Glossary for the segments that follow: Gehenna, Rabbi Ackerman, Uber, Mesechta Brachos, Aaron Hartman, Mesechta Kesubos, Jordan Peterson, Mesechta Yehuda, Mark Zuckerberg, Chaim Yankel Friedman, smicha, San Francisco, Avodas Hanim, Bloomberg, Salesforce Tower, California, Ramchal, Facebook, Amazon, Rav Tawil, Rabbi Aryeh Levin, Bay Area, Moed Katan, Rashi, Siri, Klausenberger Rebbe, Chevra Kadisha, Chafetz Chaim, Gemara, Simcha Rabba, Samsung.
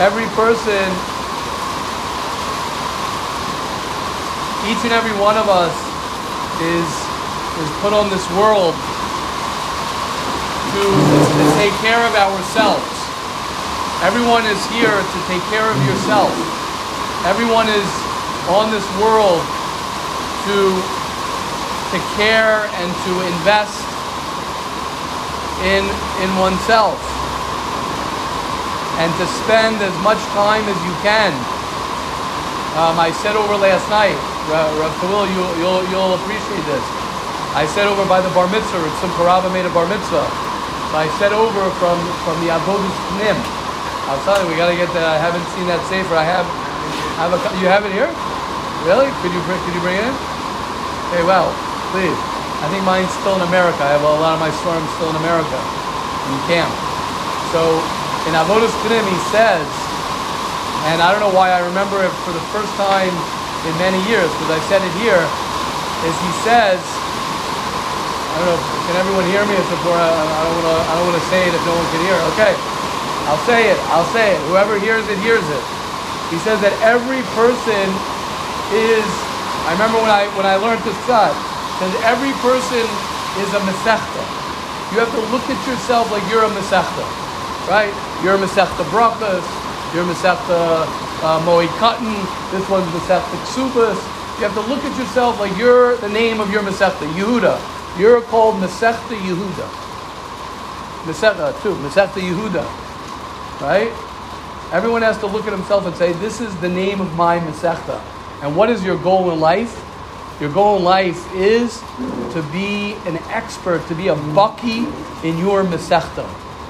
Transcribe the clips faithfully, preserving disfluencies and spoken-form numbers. every person, each and every one of us is is put on this world to, to take care of ourselves. Everyone is here to take care of yourself. Everyone is on this world to to care and to invest in in oneself, and to spend as much time as you can. Um, I said over last night, Rav Tawil, you, you'll you'll appreciate this. I said over by the bar mitzvah, Simcha Rabba made a bar mitzvah. So I said over from, from the Avodas Hanim. I was telling you, we gotta get the, I haven't seen that sefer. I have, I have a, you have it here? Really? Could you, could you bring it in? Okay, well, please. I think mine's still in America. I have a lot of my swarms still in America, in camp. So, in Avodas Hanim, he says, and I don't know why I remember it for the first time in many years, because I said it here, is he says, I don't know, if, can everyone hear me? It's before, I, I don't want to I don't want to say it if no one can hear. Okay, I'll say it, I'll say it. Whoever hears it, hears it. He says that every person is, I remember when I when I learned this tzad, that every person is a Mesechta. You have to look at yourself like you're a Mesechta, right? You're a Mesechta Brachos, you're a Mesechta uh, Moed Katan, this one's Mesechta Kesubos. You have to look at yourself like you're the name of your Mesechta, Yehuda. You're called Mesechta Yehuda. Mesechta, too. Mesechta Yehuda. Right? Everyone has to look at himself and say, this is the name of my Mesechta. And what is your goal in life? Your goal in life is to be an expert, to be a baki in your Mesechta.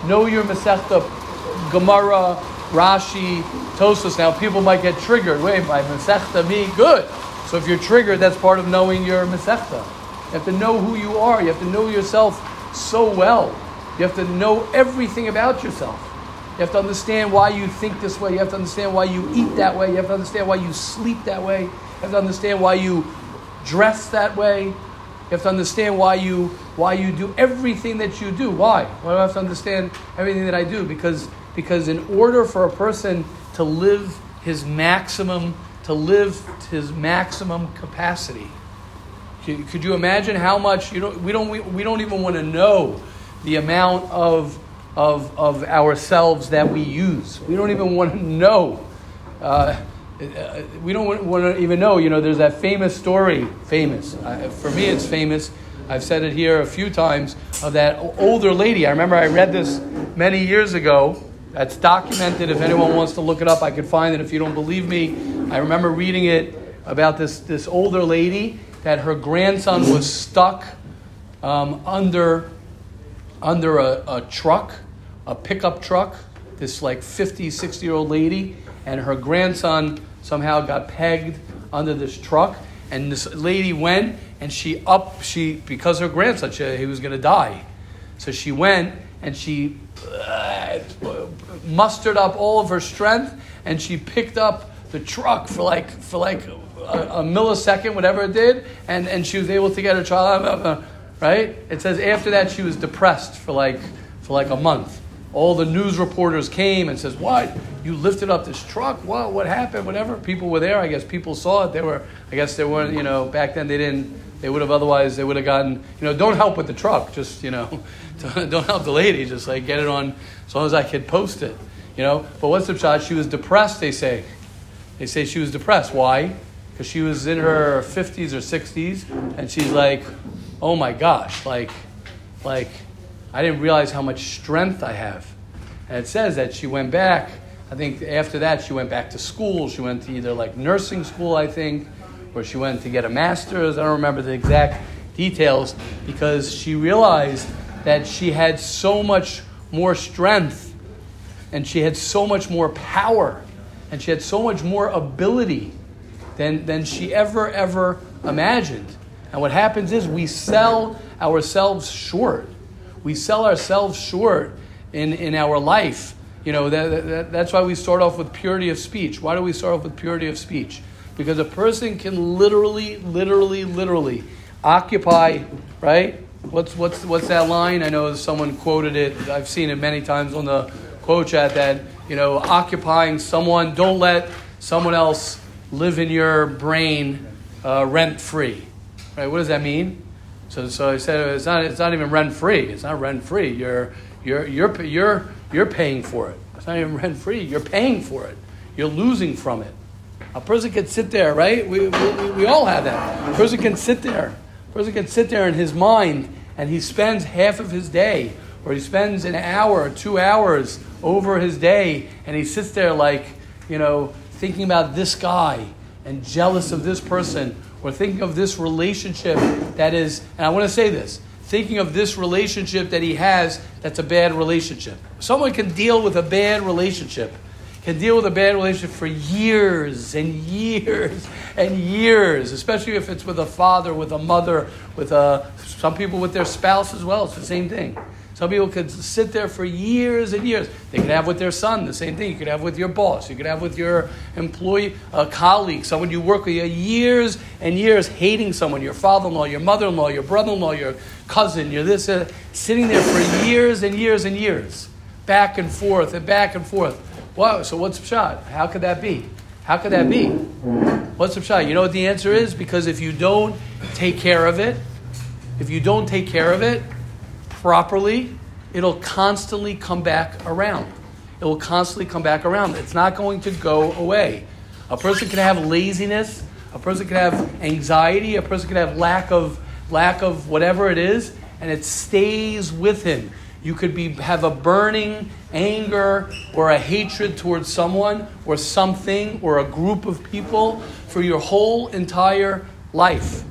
Know your Mesechta, Gemara, Rashi, Tosfos. Now, people might get triggered. Wait, my Mesechta, me? Good. So if you're triggered, that's part of knowing your Mesechta. You have to know who you are. You have to know yourself so well. You have to know everything about yourself. You have to understand why you think this way. You have to understand why you eat that way. You have to understand why you sleep that way. You have to understand why you dress that way. You have to understand why you why you do everything that you do. Why? Why do I have to understand everything that I do? Because because in order for a person to live his maximum, to live his maximum capacity. Could you imagine how much you don't? We don't. We, we don't even want to know the amount of of of ourselves that we use. We don't even want to know. Uh, we don't want to even know. You know, there's that famous story. Famous uh, for me, it's famous. I've said it here a few times of that older lady. I remember I read this many years ago. That's documented. If anyone wants to look it up, I could find it. If you don't believe me, I remember reading it about this this older lady. That her grandson was stuck um, under under a, a truck, a pickup truck, this like fifty, sixty-year-old lady, and her grandson somehow got pegged under this truck. And this lady went, and she up, she because her grandson, she, he was going to die. So she went, and she uh, mustered up all of her strength, and she picked up the truck for like for like... A, a millisecond, whatever it did, and, and she was able to get her child, right? It says after that she was depressed for like for like a month. All the news reporters came and says, "What? You lifted up this truck? What? What happened? Whatever." People were there. I guess people saw it. They were. I guess they weren't. You know, back then they didn't. They would have otherwise. They would have gotten. You know, don't help with the truck. Just you know, don't help the lady. Just like get it on. As long as I could post it. You know. But what's the shot? She was depressed. They say. They say she was depressed. Why? Because she was in her fifties or sixties, and she's like, "Oh my gosh! Like, like, I didn't realize how much strength I have." And it says that she went back. I think after that she went back to school. She went to either like nursing school, I think, or she went to get a master's. I don't remember the exact details because she realized that she had so much more strength, and she had so much more power, and she had so much more ability. Than, than she ever, ever imagined. And what happens is we sell ourselves short. We sell ourselves short in, in our life. You know, that, that, that's why we start off with purity of speech. Why do we start off with purity of speech? Because a person can literally, literally, literally occupy, right? What's what's what's that line? I know someone quoted it. I've seen it many times on the quote chat that you know, occupying someone. Don't let someone else live in your brain uh, rent-free. Right? What does that mean? So, so I said it's not. It's not even rent-free. It's not rent-free. You're, you're, you're, you're, you're paying for it. It's not even rent-free. You're paying for it. You're losing from it. A person can sit there, right? We we, we all have that. A person can sit there. A person can sit there in his mind, and he spends half of his day, or he spends an hour or two hours over his day, and he sits there like, you know, thinking about this guy and jealous of this person, or thinking of this relationship that is, and I want to say this, thinking of this relationship that he has that's a bad relationship. Someone can deal with a bad relationship, can deal with a bad relationship for years and years and years, especially if it's with a father, with a mother, with a, some people with their spouse as well. It's the same thing. Some people could sit there for years and years. They could have with their son the same thing. You could have with your boss. You could have with your employee, a colleague, someone you work with. You're years and years hating someone, your father-in-law, your mother-in-law, your brother-in-law, your cousin, your this, uh, sitting there for years and years and years, back and forth and back and forth. Wow, so what's the shot? How could that be? How could that be? What's the shot? You know what the answer is? Because if you don't take care of it, if you don't take care of it, properly, it'll constantly come back around. It will constantly come back around. It's not going to go away. A person can have laziness. A person can have anxiety. A person can have lack of lack of whatever it is, and it stays with him. You could be have a burning anger or a hatred towards someone or something or a group of people for your whole entire life,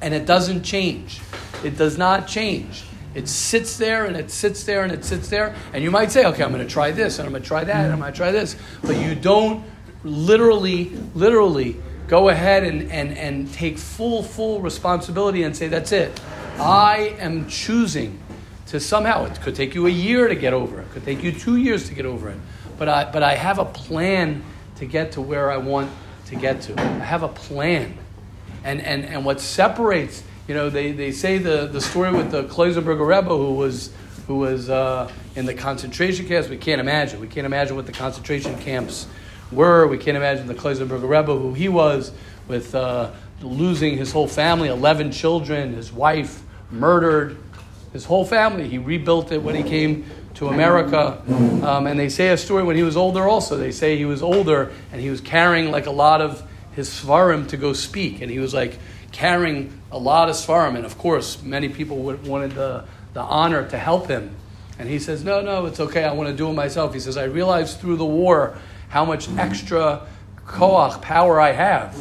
and it doesn't change. It does not change. It sits there, and it sits there, and it sits there. And you might say, okay, I'm going to try this, and I'm going to try that, and I'm going to try this. But you don't literally, literally go ahead and, and, and take full, full responsibility and say, that's it. I am choosing to somehow, it could take you a year to get over it. It could take you two years to get over it. But I, but I have a plan to get to where I want to get to. I have a plan. And, and, and what separates... You know, they, they say the, the story with the Klausenberger Rebbe who was who was uh, in the concentration camps. We can't imagine. We can't imagine what the concentration camps were. We can't imagine the Klausenberger Rebbe who he was with uh, losing his whole family, eleven children, his wife murdered, his whole family. He rebuilt it when he came to America. Um, and they say a story when he was older also. They say he was older and he was carrying like a lot of his svarim to go speak. And he was like carrying a lot of svarim, and of course, many people would, wanted the, the honor to help him. And he says, no, no, it's okay, I want to do it myself. He says, I realized through the war how much extra koach, power I have.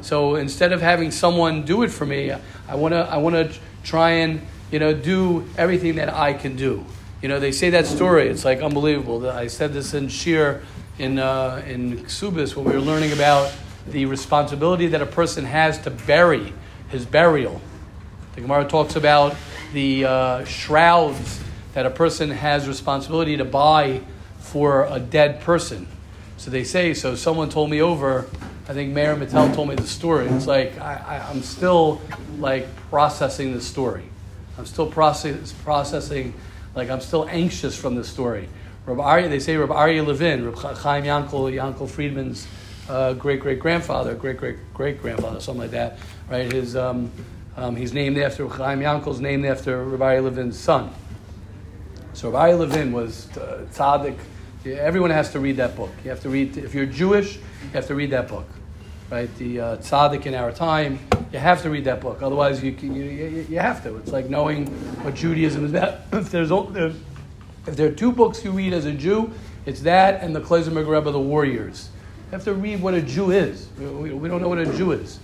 So instead of having someone do it for me, I want to I want to try and, you know, do everything that I can do. You know, they say that story, it's like unbelievable. I said this in Shir, in, uh, in Kesubos, when we were learning about the responsibility that a person has to bury his burial. The Gemara talks about the uh, shrouds that a person has responsibility to buy for a dead person. So they say, so someone told me over, I think Mayor Mattel told me the story. It's like, I, I, I'm still like processing the story. I'm still process, processing, like I'm still anxious from the story. Rabbi Aryeh, they say Rabbi Aryeh Levin, Rabbi Chaim Yankel, Yankel Friedman's Uh, great great grandfather, great great great grandfather, something like that, right? His um, um, he's named after Chaim Yankel's named after Rabbi Aryeh Levin's son. So Rabbi Aryeh Levin was uh, tzaddik. Everyone has to read that book. You have to read if you're Jewish. You have to read that book, right? The uh, tzaddik in our time. You have to read that book. Otherwise, you can, you you have to. It's like knowing what Judaism is about. If there's if there are two books you read as a Jew, it's that and the Klausenberger Rebbe, The War Years. You have to read what a Jew is. We, we, we don't know what a Jew is.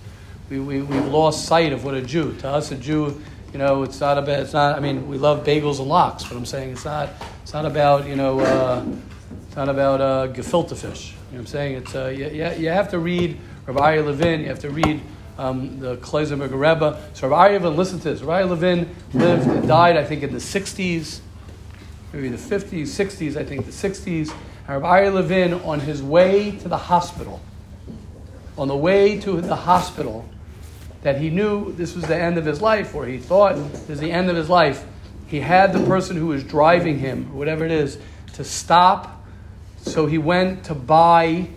We, we we've lost sight of what a Jew. To us, a Jew, you know, it's not about. It's not. I mean, we love bagels and lox, but I'm saying it's not. It's not about you know. Uh, it's not about uh, gefilte fish. You know what I'm saying? It's uh, you, you have to read Rabbi Aryeh Levin. You have to read um, the Klausenberger Rebbe. So Rabbi Aryeh Levin, listen to this. Rabbi Aryeh Levin lived and died, I think, in the sixties, maybe the fifties, sixties. I think the sixties. Rabbi Aryeh Levin, on his way to the hospital, on the way to the hospital, that he knew this was the end of his life, or he thought this is the end of his life, he had the person who was driving him, whatever it is, to stop, So he went to buy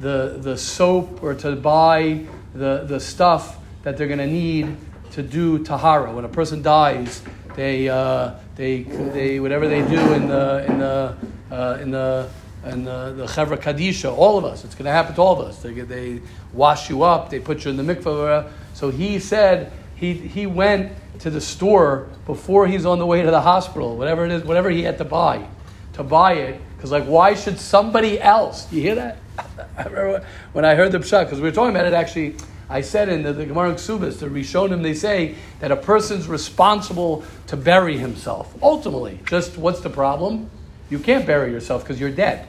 the the soap or to buy the, the stuff that they're going to need to do tahara. When a person dies, they uh, they they whatever they do in the in the uh, in the in the, the Chevra Kadisha, all of us, it's going to happen to all of us. They they wash you up, they put you in the mikveh. So he said he he went to the store before he's on the way to the hospital, whatever it is, whatever he had to buy, to buy it. Because, like, why should somebody else? You hear that? I remember when I heard the pshat, because we were talking about it, actually, I said in the, the Gemara Kesubos, the Rishonim, they say that a person's responsible to bury himself. Ultimately, just what's the problem? You can't bury yourself because you're dead.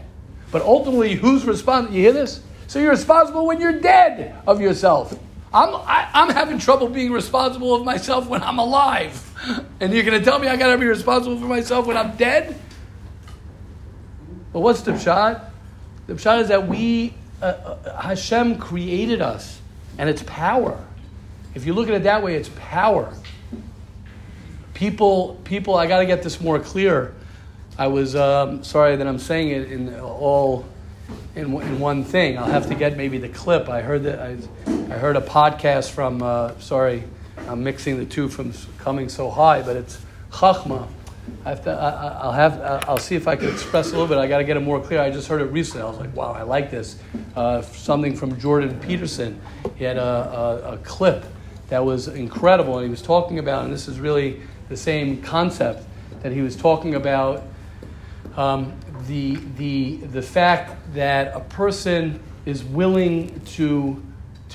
But ultimately, who's responsible? You hear this? So you're responsible when you're dead of yourself. I'm I, I'm having trouble being responsible of myself when I'm alive. And you're going to tell me I got to be responsible for myself when I'm dead? But what's the pshat? The pshat is that we, uh, uh, Hashem created us, and it's power. If you look at it that way, it's power. People, people. I got to get this more clear. I was um, sorry that I'm saying it in all in, in one thing. I'll have to get maybe the clip. I heard that I, I heard a podcast from. Uh, sorry, I'm mixing the two from coming so high, but it's Chachma. I have to, I, I'll have. I'll see if I can express a little bit. I got to get it more clear. I just heard it recently. I was like, "Wow, I like this." Uh, something from Jordan Peterson. He had a, a, a clip that was incredible, and he was talking about. And this is really the same concept that he was talking about. Um, the the the fact that a person is willing to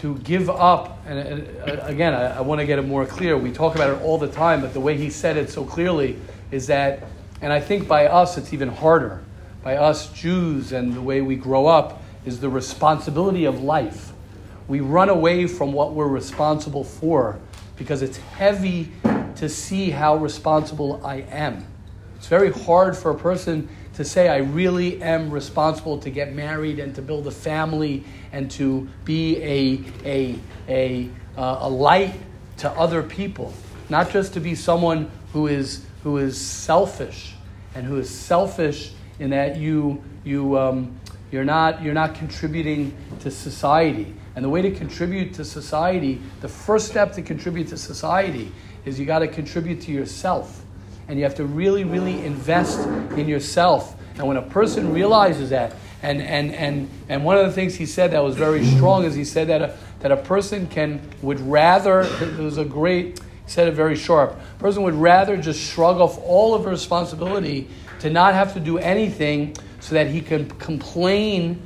to give up. And, and again, I, I want to get it more clear. We talk about it all the time, but the way he said it so clearly. Is that, and I think by us it's even harder. By us Jews and the way we grow up is the responsibility of life. We run away from what we're responsible for because it's heavy to see how responsible I am. It's very hard for a person to say, I really am responsible to get married and to build a family and to be a a a uh, a light to other people. Not just to be someone who is who is selfish, and who is selfish in that you you um, you're not you're not contributing to society. And the way to contribute to society, the first step to contribute to society is you got to contribute to yourself, and you have to really really invest in yourself. And when a person realizes that, and and and and one of the things he said that was very strong is he said that a, that a person can would rather it was a great. Said it very sharp. A person would rather just shrug off all of her responsibility to not have to do anything so that he can complain,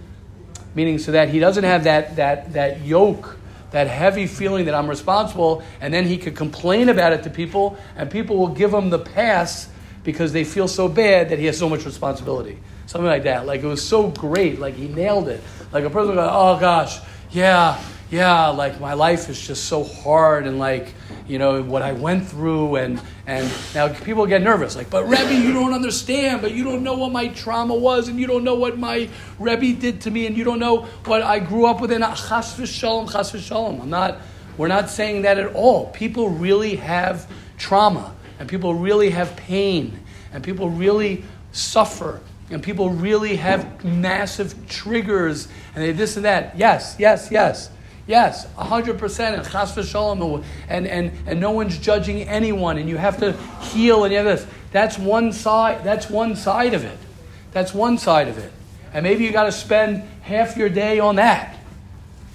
meaning so that he doesn't have that that that yoke, that heavy feeling that I'm responsible, and then he could complain about it to people, and people will give him the pass because they feel so bad that he has so much responsibility. Something like that. Like it was so great. Like he nailed it. Like a person would go, oh gosh, yeah, yeah, like my life is just so hard and like, you know, what I went through, and and now people get nervous. Like, but Rebbe, you don't understand, but you don't know what my trauma was, and you don't know what my Rebbe did to me, and you don't know what I grew up with. And chas v'shalom, chas v'shalom. I'm not, we're not saying that at all. People really have trauma, and people really have pain, and people really suffer, and people really have massive triggers, and they this and that. Yes, yes, yes. Yes, one hundred percent, and chas v'shalom, and, and, and no one's judging anyone, and you have to heal, and you have this. That's one side, that's one side of it. That's one side of it. And maybe you got to spend half your day on that.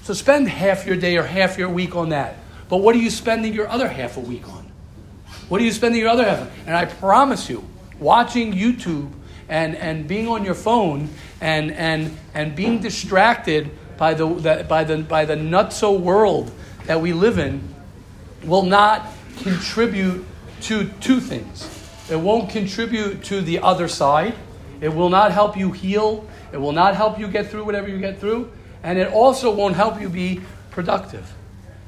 So spend half your day or half your week on that. But what are you spending your other half a week on? What are you spending your other half on? And I promise you, watching YouTube and, and being on your phone and and and being distracted by the, that, by the by the nutso world that we live in will not contribute to two things. It won't contribute to the other side. It will not help you heal. It will not help you get through whatever you get through. And it also won't help you be productive.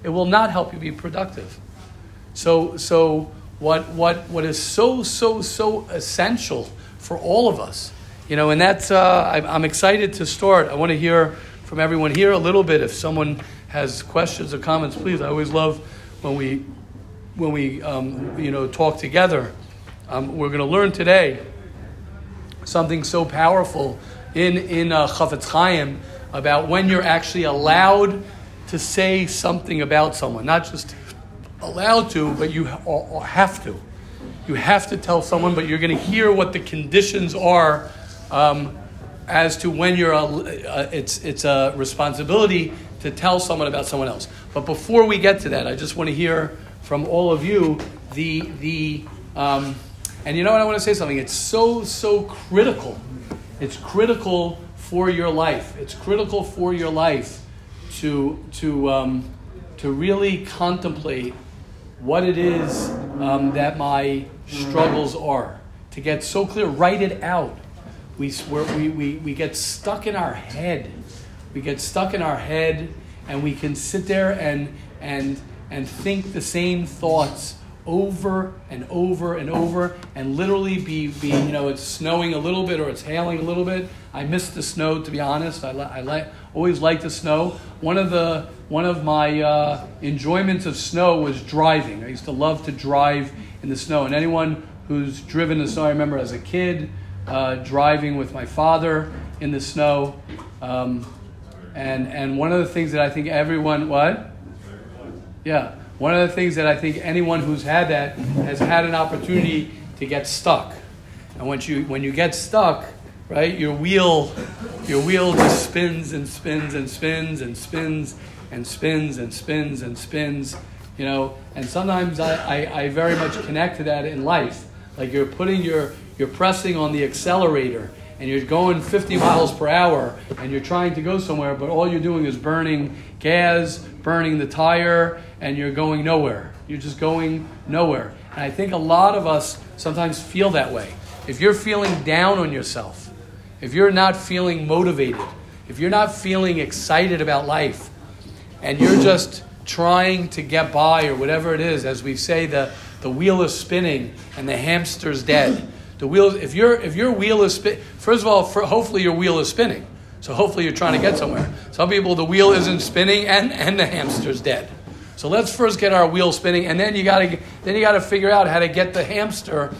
It will not help you be productive. So so what what what is so, so, so essential for all of us, you know, and that's, uh, I'm, I'm excited to start. I want to hear from everyone here a little bit. If someone has questions or comments, please. I always love when we, when we, um, you know, talk together. Um, we're going to learn today something so powerful in in uh, Chafetz Chaim about when you're actually allowed to say something about someone, not just allowed to, but you ha- or have to. You have to tell someone, but you're going to hear what the conditions are um, as to when you're. A, uh, it's it's a responsibility to tell someone about someone else. But before we get to that, I just want to hear from all of you the the. Um, and you know what? I want to say something. It's so so critical. It's critical for your life. It's critical for your life to to um, to really contemplate what it is um, that my struggles are, to get so clear, write it out. We, we we we get stuck in our head. We get stuck in our head, and we can sit there and and and think the same thoughts over and over and over, and literally be, be you know, it's snowing a little bit or it's hailing a little bit. I miss the snow, to be honest. I li- I like always like the snow. One of the one of my uh, enjoyments of snow was driving. I used to love to drive in the snow, and anyone who's driven in the snow, I remember as a kid uh, driving with my father in the snow, um, and and one of the things that I think everyone what, yeah. One of the things that I think anyone who's had that has had an opportunity to get stuck. And once you when you get stuck, right, your wheel your wheel just spins and spins and spins and spins and spins and spins and spins, you know, and sometimes I, I, I very much connect to that in life. Like you're putting your you're pressing on the accelerator and you're going fifty miles per hour and you're trying to go somewhere, but all you're doing is burning gas, burning the tire, and you're going nowhere. You're just going nowhere. And I think a lot of us sometimes feel that way. If you're feeling down on yourself, if you're not feeling motivated, if you're not feeling excited about life, and you're just trying to get by or whatever it is, as we say, the, the wheel is spinning and the hamster's dead. The wheel, if you're, if your wheel is spinning, first of all, for, hopefully your wheel is spinning. So hopefully you're trying to get somewhere. Some people, the wheel isn't spinning and, and the hamster's dead. So let's first get our wheel spinning, and then you gotta then you gotta figure out how to get the hamster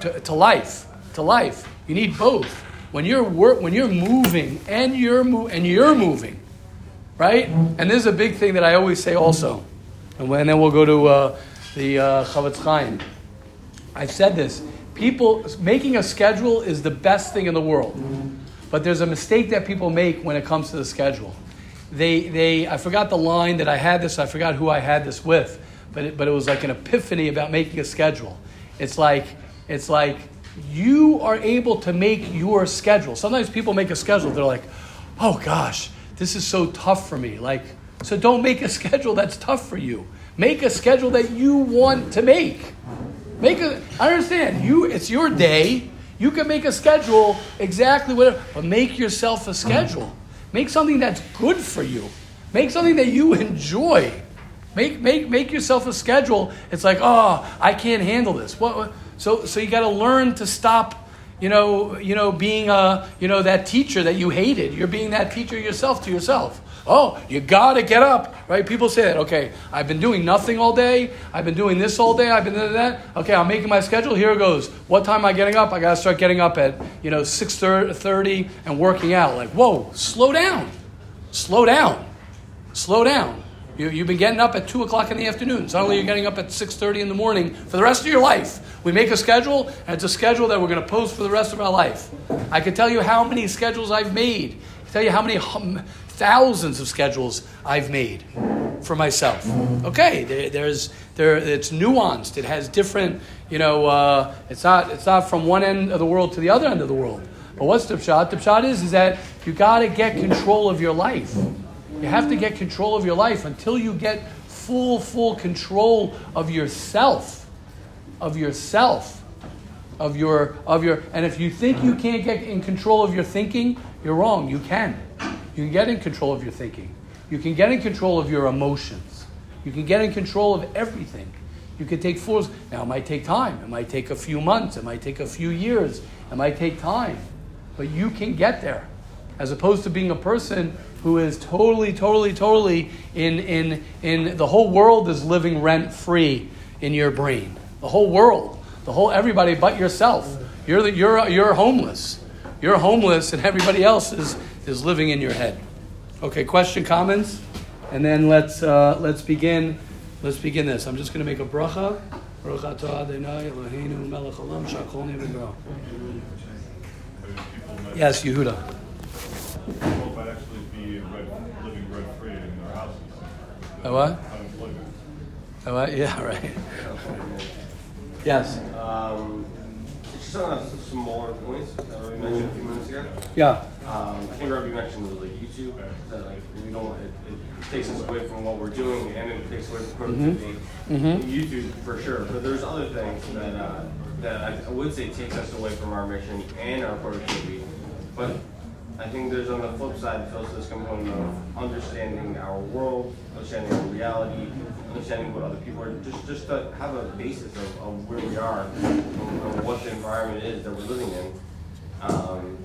to, to life. To life, you need both. When you're work, when you're moving, and you're mo- and you're moving, right? And this is a big thing that I always say also, and, when, and then we'll go to uh, the uh, Chafetz Chaim. I've said this: people making a schedule is the best thing in the world, but there's a mistake that people make when it comes to the schedule. They, they. I forgot the line that I had this. I forgot who I had this with, but it, but it was like an epiphany about making a schedule. It's like, it's like you are able to make your schedule. Sometimes people make a schedule. They're like, oh gosh, this is so tough for me. Like, so don't make a schedule that's tough for you. Make a schedule that you want to make. Make a. I understand you. It's your day. You can make a schedule exactly whatever, but make yourself a schedule. Make something that's good for you. Make something that you enjoy. Make make make yourself a schedule. It's like, oh, I can't handle this. What? what? So so you got to learn to stop, you know, you know, being a you know that teacher that you hated. You're being that teacher yourself to yourself. Oh, you got to get up, right? People say that. Okay, I've been doing nothing all day. I've been doing this all day. I've been doing that. Okay, I'm making my schedule. Here it goes. What time am I getting up? I got to start getting up at, you know, six thirty and working out. Like, whoa, slow down. Slow down. Slow down. You, you've been getting up at two o'clock in the afternoon. Suddenly you're getting up at six thirty in the morning for the rest of your life. We make a schedule, and it's a schedule that we're going to post for the rest of our life. I can tell you how many schedules I've made. I can tell you how many... Hum- Thousands of schedules I've made for myself. Okay, there, there's there. It's nuanced. It has different. You know, uh, it's not it's not from one end of the world to the other end of the world. But what's the pshat? The pshat is is that you got to get control of your life. You have to get control of your life until you get full full control of yourself, of yourself, of your of your. And if you think you can't get in control of your thinking, you're wrong. You can. You can get in control of your thinking. You can get in control of your emotions. You can get in control of everything. You can take force. Now, it might take time. It might take a few months. It might take a few years. It might take time. But you can get there. As opposed to being a person who is totally, totally, totally in in in the whole world is living rent-free in your brain. The whole world. The whole everybody but yourself. You're the, you're you're homeless. You're homeless and everybody else is, is living in your head. Okay, question, comments? And then let's uh, let's begin. Let's begin this. I'm just going to make a bracha. Baruch atah Adonai Eloheinu melech haolam she'achol nivra b'ro. Yes, Yehuda. People might actually be living rent-free in their houses. A what? Unemployment. A what? Yeah, right. Yes. Um, just on some more points that we mentioned a few minutes ago. Yeah. Um, I think Rabbi mentioned like YouTube. That like we don't. It, it takes us away from what we're doing, and it takes away from productivity. Mm-hmm. YouTube for sure, but there's other things that uh, that I, I would say takes us away from our mission and our productivity. But I think there's on the flip side, there's this component of understanding our world, understanding our reality, understanding what other people are, just just to have a basis of, of where we are, of what the environment is that we're living in. Um,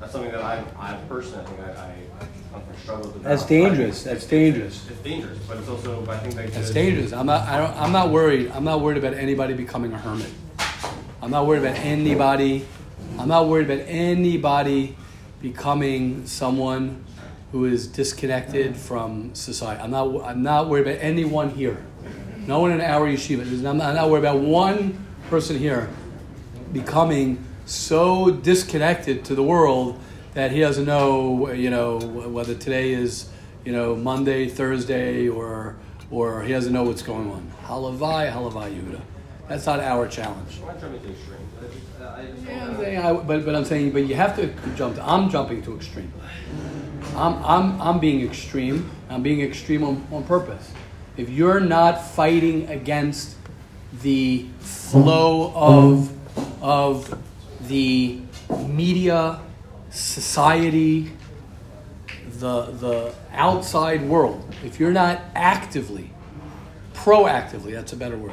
that's something that I, I personally, I think I, I, I struggle with. That's dangerous. That's dangerous. It's dangerous, but it's also, I think that that's dangerous. I'm not, I don't, I'm not worried. I'm not worried about anybody becoming a hermit. I'm not worried about anybody. I'm not worried about anybody becoming someone who is disconnected from society. I'm not. I'm not worried about anyone here. No one in our yeshiva. I'm not, I'm not worried about one person here becoming so disconnected to the world that he doesn't know, you know, whether today is, you know, Monday, Thursday, or or he doesn't know what's going on. Halavai, halavai, Yehuda. That's not our challenge. I'm not trying to be extreme. I just, I just yeah, I'm saying, I, but but I'm saying, but you have to jump. To, I'm jumping to extreme. I'm I'm I'm being extreme. I'm being extreme on, on purpose. If you're not fighting against the flow of of the media, society, the the outside world, if you're not actively, proactively, that's a better word.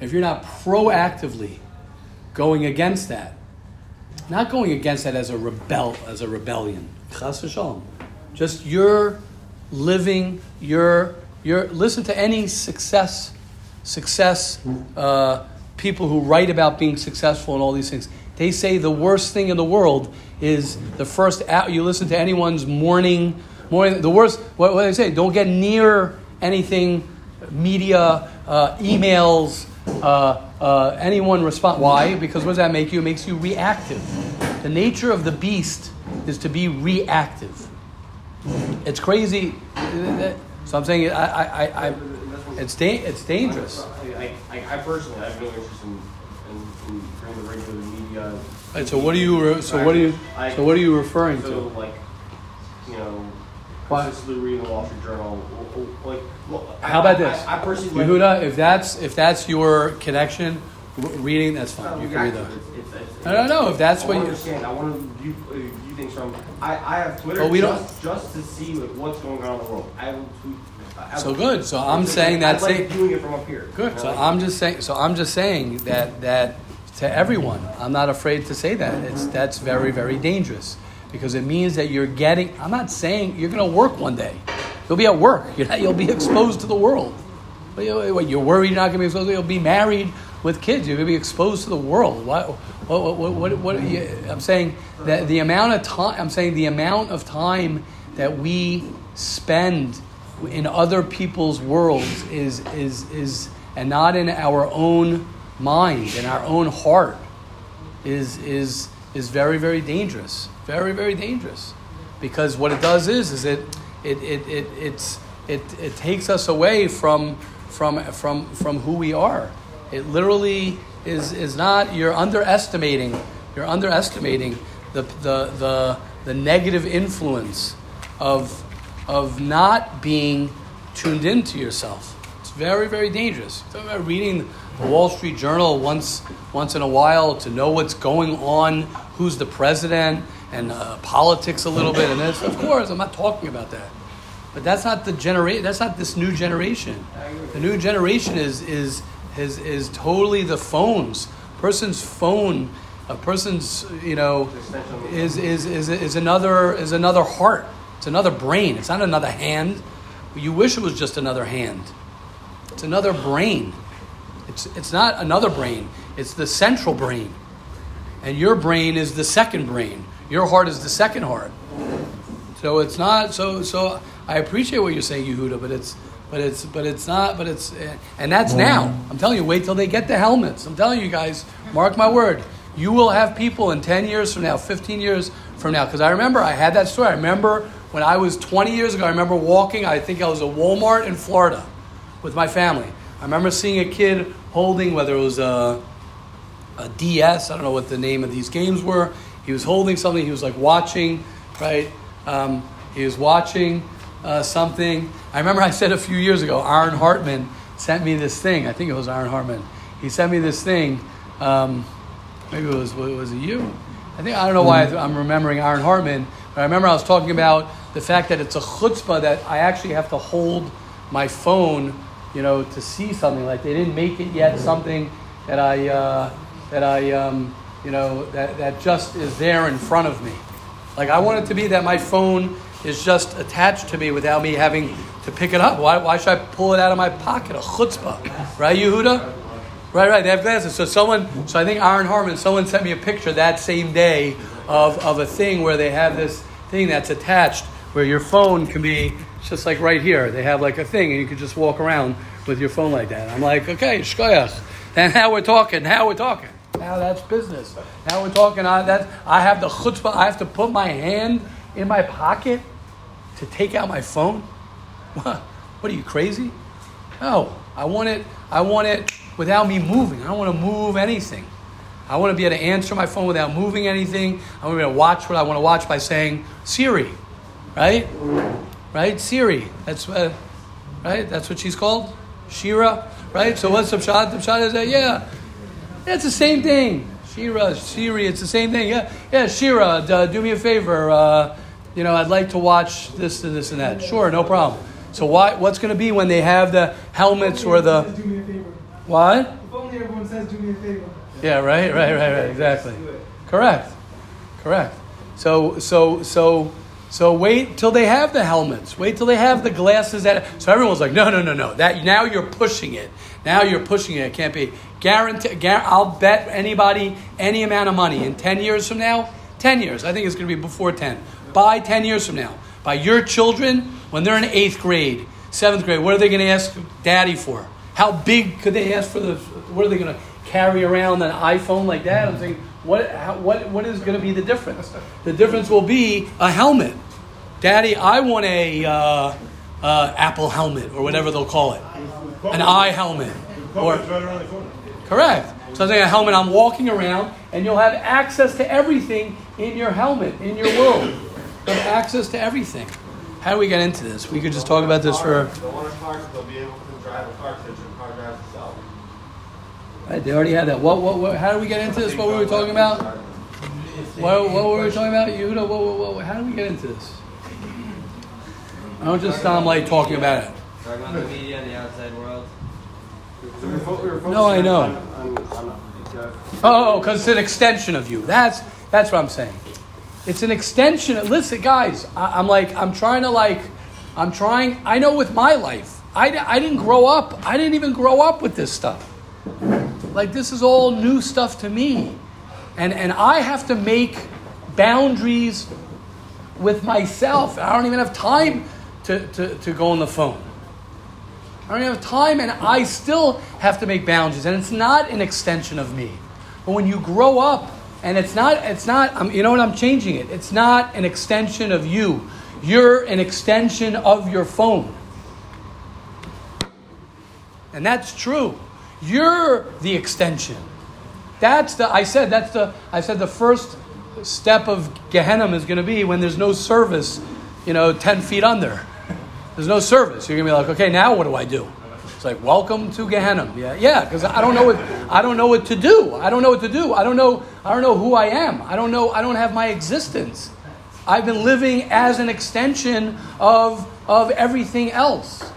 If you're not proactively going against that, not going against that as a rebel, as a rebellion, chas v'shalom, just you're living your your. Listen to any success, success uh, people who write about being successful and all these things. They say the worst thing in the world is the first hour. You listen to anyone's morning, morning. The worst. What, what do they say? Don't get near anything, media, uh, emails. Uh, uh, anyone respond? Why? Because what does that make you? It makes you reactive. The nature of the beast is to be reactive. It's crazy. So I'm saying, I, I, I, I it's da- it's dangerous. I, I, I personally, I have no interest in trying to regulate the media. Right, so what are you? Re- so what are you? So what are you referring to? So like, you know. Obviously, reading the Wall Street Journal. Like, well, how about I, this, I, I personally Yehuda? Like, if that's if that's your connection, reading that's fine. No, you can read those. I don't know if that's I what you understand. I want to view, uh, view things from. I, I have Twitter oh, just, just to see like, what's going on in the world. I have tweet. I have so good. So I'm so saying that's like it. Doing it from up here. Good. So like I'm it. just saying. So I'm just saying that that to everyone. I'm not afraid to say that. It's that's very very dangerous. Because it means that you're getting, I'm not saying you're going to work one day. You'll be at work. You're not, you'll be exposed to the world. You're worried you're not going to be exposed to it. You'll be married with kids. You're going to be exposed to the world. What, what, what, what, what are you, I'm saying that the amount of time, I'm saying the amount of time that we spend in other people's worlds is, is, is, and not in our own mind, in our own heart is, is, is very, very dangerous. Very, very dangerous, because what it does is, is it, it, it, it, it's, it, it takes us away from, from, from, from who we are. It literally is, is not. You're underestimating, you're underestimating the, the, the, the negative influence of, of not being tuned into yourself. It's very, very dangerous. Talking about reading the Wall Street Journal once, once in a while to know what's going on, who's the president. And uh, politics a little bit, and that's, of course, I'm not talking about that. But that's not the genera- That's not this new generation. The new generation is is is is totally the phones. A person's phone, a person's you know, is is is is another is another heart. It's another brain. It's not another hand. You wish it was just another hand. It's another brain. It's it's not another brain. It's the central brain, and your brain is the second brain. Your heart is the second heart. So it's not so. So I appreciate what you're saying, Yehuda, but it's but it's but it's not. But it's and that's now. I'm telling you, wait till they get the helmets. I'm telling you guys, mark my word. You will have people in ten years from now, fifteen years from now. Because I remember I had that story. I remember when I was twenty years ago, I remember walking, I think I was at Walmart in Florida with my family. I remember seeing a kid holding, whether it was a, a D S, I don't know what the name of these games were. He was holding something. He was like watching, right? Um, he was watching uh, something. I remember I said a few years ago, Aaron Hartman sent me this thing. I think it was Aaron Hartman. He sent me this thing. Um, maybe it was, was it you? I think, I don't know why I'm remembering Aaron Hartman, but I remember I was talking about the fact that it's a chutzpah that I actually have to hold my phone, you know, to see something. Like they didn't make it yet something that I, uh, that I, um, you know, that, that just is there in front of me. Like I want it to be that my phone is just attached to me without me having to pick it up. Why, why should I pull it out of my pocket? A chutzpah, right, Yehuda? Right, right. They have glasses. So someone, so I think Aaron Harmon, someone sent me a picture that same day of, of a thing where they have this thing that's attached where your phone can be just like right here. They have like a thing and you can just walk around with your phone like that. I'm like, okay, shkoyach. And now we're talking. Now we're talking. Now that's business. Now we're talking. I, that's, I have the chutzpah. I have to put my hand in my pocket to take out my phone. What? What are you, crazy? No. I want it. I want it. Without me moving. I don't want to move anything. I want to be able to answer my phone without moving anything. I want to be able to watch what I want to watch by saying Siri, right? Right, Siri. That's uh, right. That's what she's called, Shira, right? So what's the pshat? The pshat is that yeah, it's the same thing. Shira, Siri. It's the same thing. Yeah, yeah. Shira, d- do me a favor. Uh, you know, I'd like to watch this and this and that. Sure, no problem. So why? What's going to be when they have the helmets or the What? If only everyone says, do me a favor. Yeah, right, right, right, right, exactly. Correct, correct. So, so, so, so wait till they have the helmets. Wait till they have the glasses. That, so everyone's like, no, no, no, no. That now you're pushing it. Now you're pushing it. It can't be. Guarantee. Gar- I'll bet anybody any amount of money in ten years from now. ten years. I think it's going to be before ten. By ten years from now. By your children, when they're in eighth grade, seventh grade, what are they going to ask daddy for? How big could they ask for the? What are they going to carry around an iPhone like that? I'm saying, what? How, what? What is going to be the difference? The difference will be a helmet. Daddy, I want a uh, uh, Apple helmet or whatever they'll call it, an eye helmet. Or correct. So I'm saying a helmet. I'm walking around, and you'll have access to everything in your helmet, in your world. You'll have access to everything. How do we get into this? We could just talk about this for. Right, they already had that. What, what? What? How do we get into this? What were we talking about? What? What were we talking about? Yehuda, what, what, what, what? How do we get into this? I don't just sound like talking about it. Talking about the media and the outside world. No, I know. Oh, because it's an extension of you. That's that's what I'm saying. It's an extension. Of, listen, guys, I, I'm like, I'm trying to like, I'm trying. I know with my life, I, I didn't grow up. I didn't even grow up with this stuff. Like this is all new stuff to me. And and I have to make boundaries with myself. I don't even have time to, to, to go on the phone. I don't even have time and I still have to make boundaries. And it's not an extension of me. But when you grow up and it's not, it's not, I'm, you know what, I'm changing it. It's not an extension of you. You're an extension of your phone. And that's true. You're the extension. That's the, I said, that's the, I said the first step of Gehenna is going to be when there's no service, you know, ten feet under. There's no service. You're going to be like, okay, now what do I do? It's like, welcome to Gehenna. Yeah, yeah, because I don't know what, I don't know what to do. I don't know what to do. I don't know, I don't know who I am. I don't know, I don't have my existence. I've been living as an extension of, of everything else.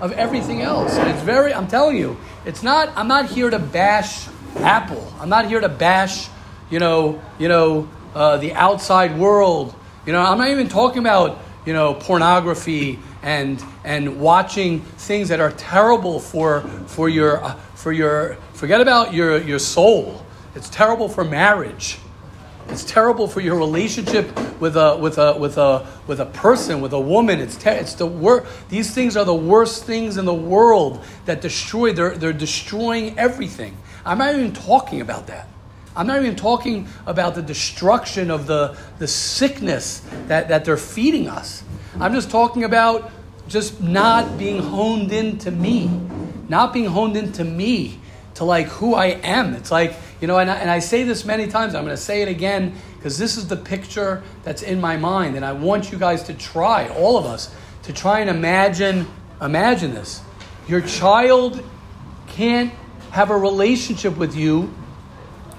Of everything else. And it's very, I'm telling you, it's not, I'm not here to bash Apple. I'm not here to bash, you know, you know, uh, the outside world. You know, I'm not even talking about, you know, pornography and and watching things that are terrible for for your uh, for your forget about your your soul. It's terrible for marriage. It's terrible for your relationship with a with a with a with a person, with a woman. It's ter- it's the wor- These things are the worst things in the world that destroy. They're they're destroying everything. I'm not even talking about that. I'm not even talking about the destruction of the the sickness that, that they're feeding us. I'm just talking about just not being honed in to me, not being honed in to me, to like who I am. It's like, you know, and I, and I say this many times. I'm going to say it again because this is the picture that's in my mind, and I want you guys to try, all of us, to try and imagine, imagine this. Your child can't have a relationship with you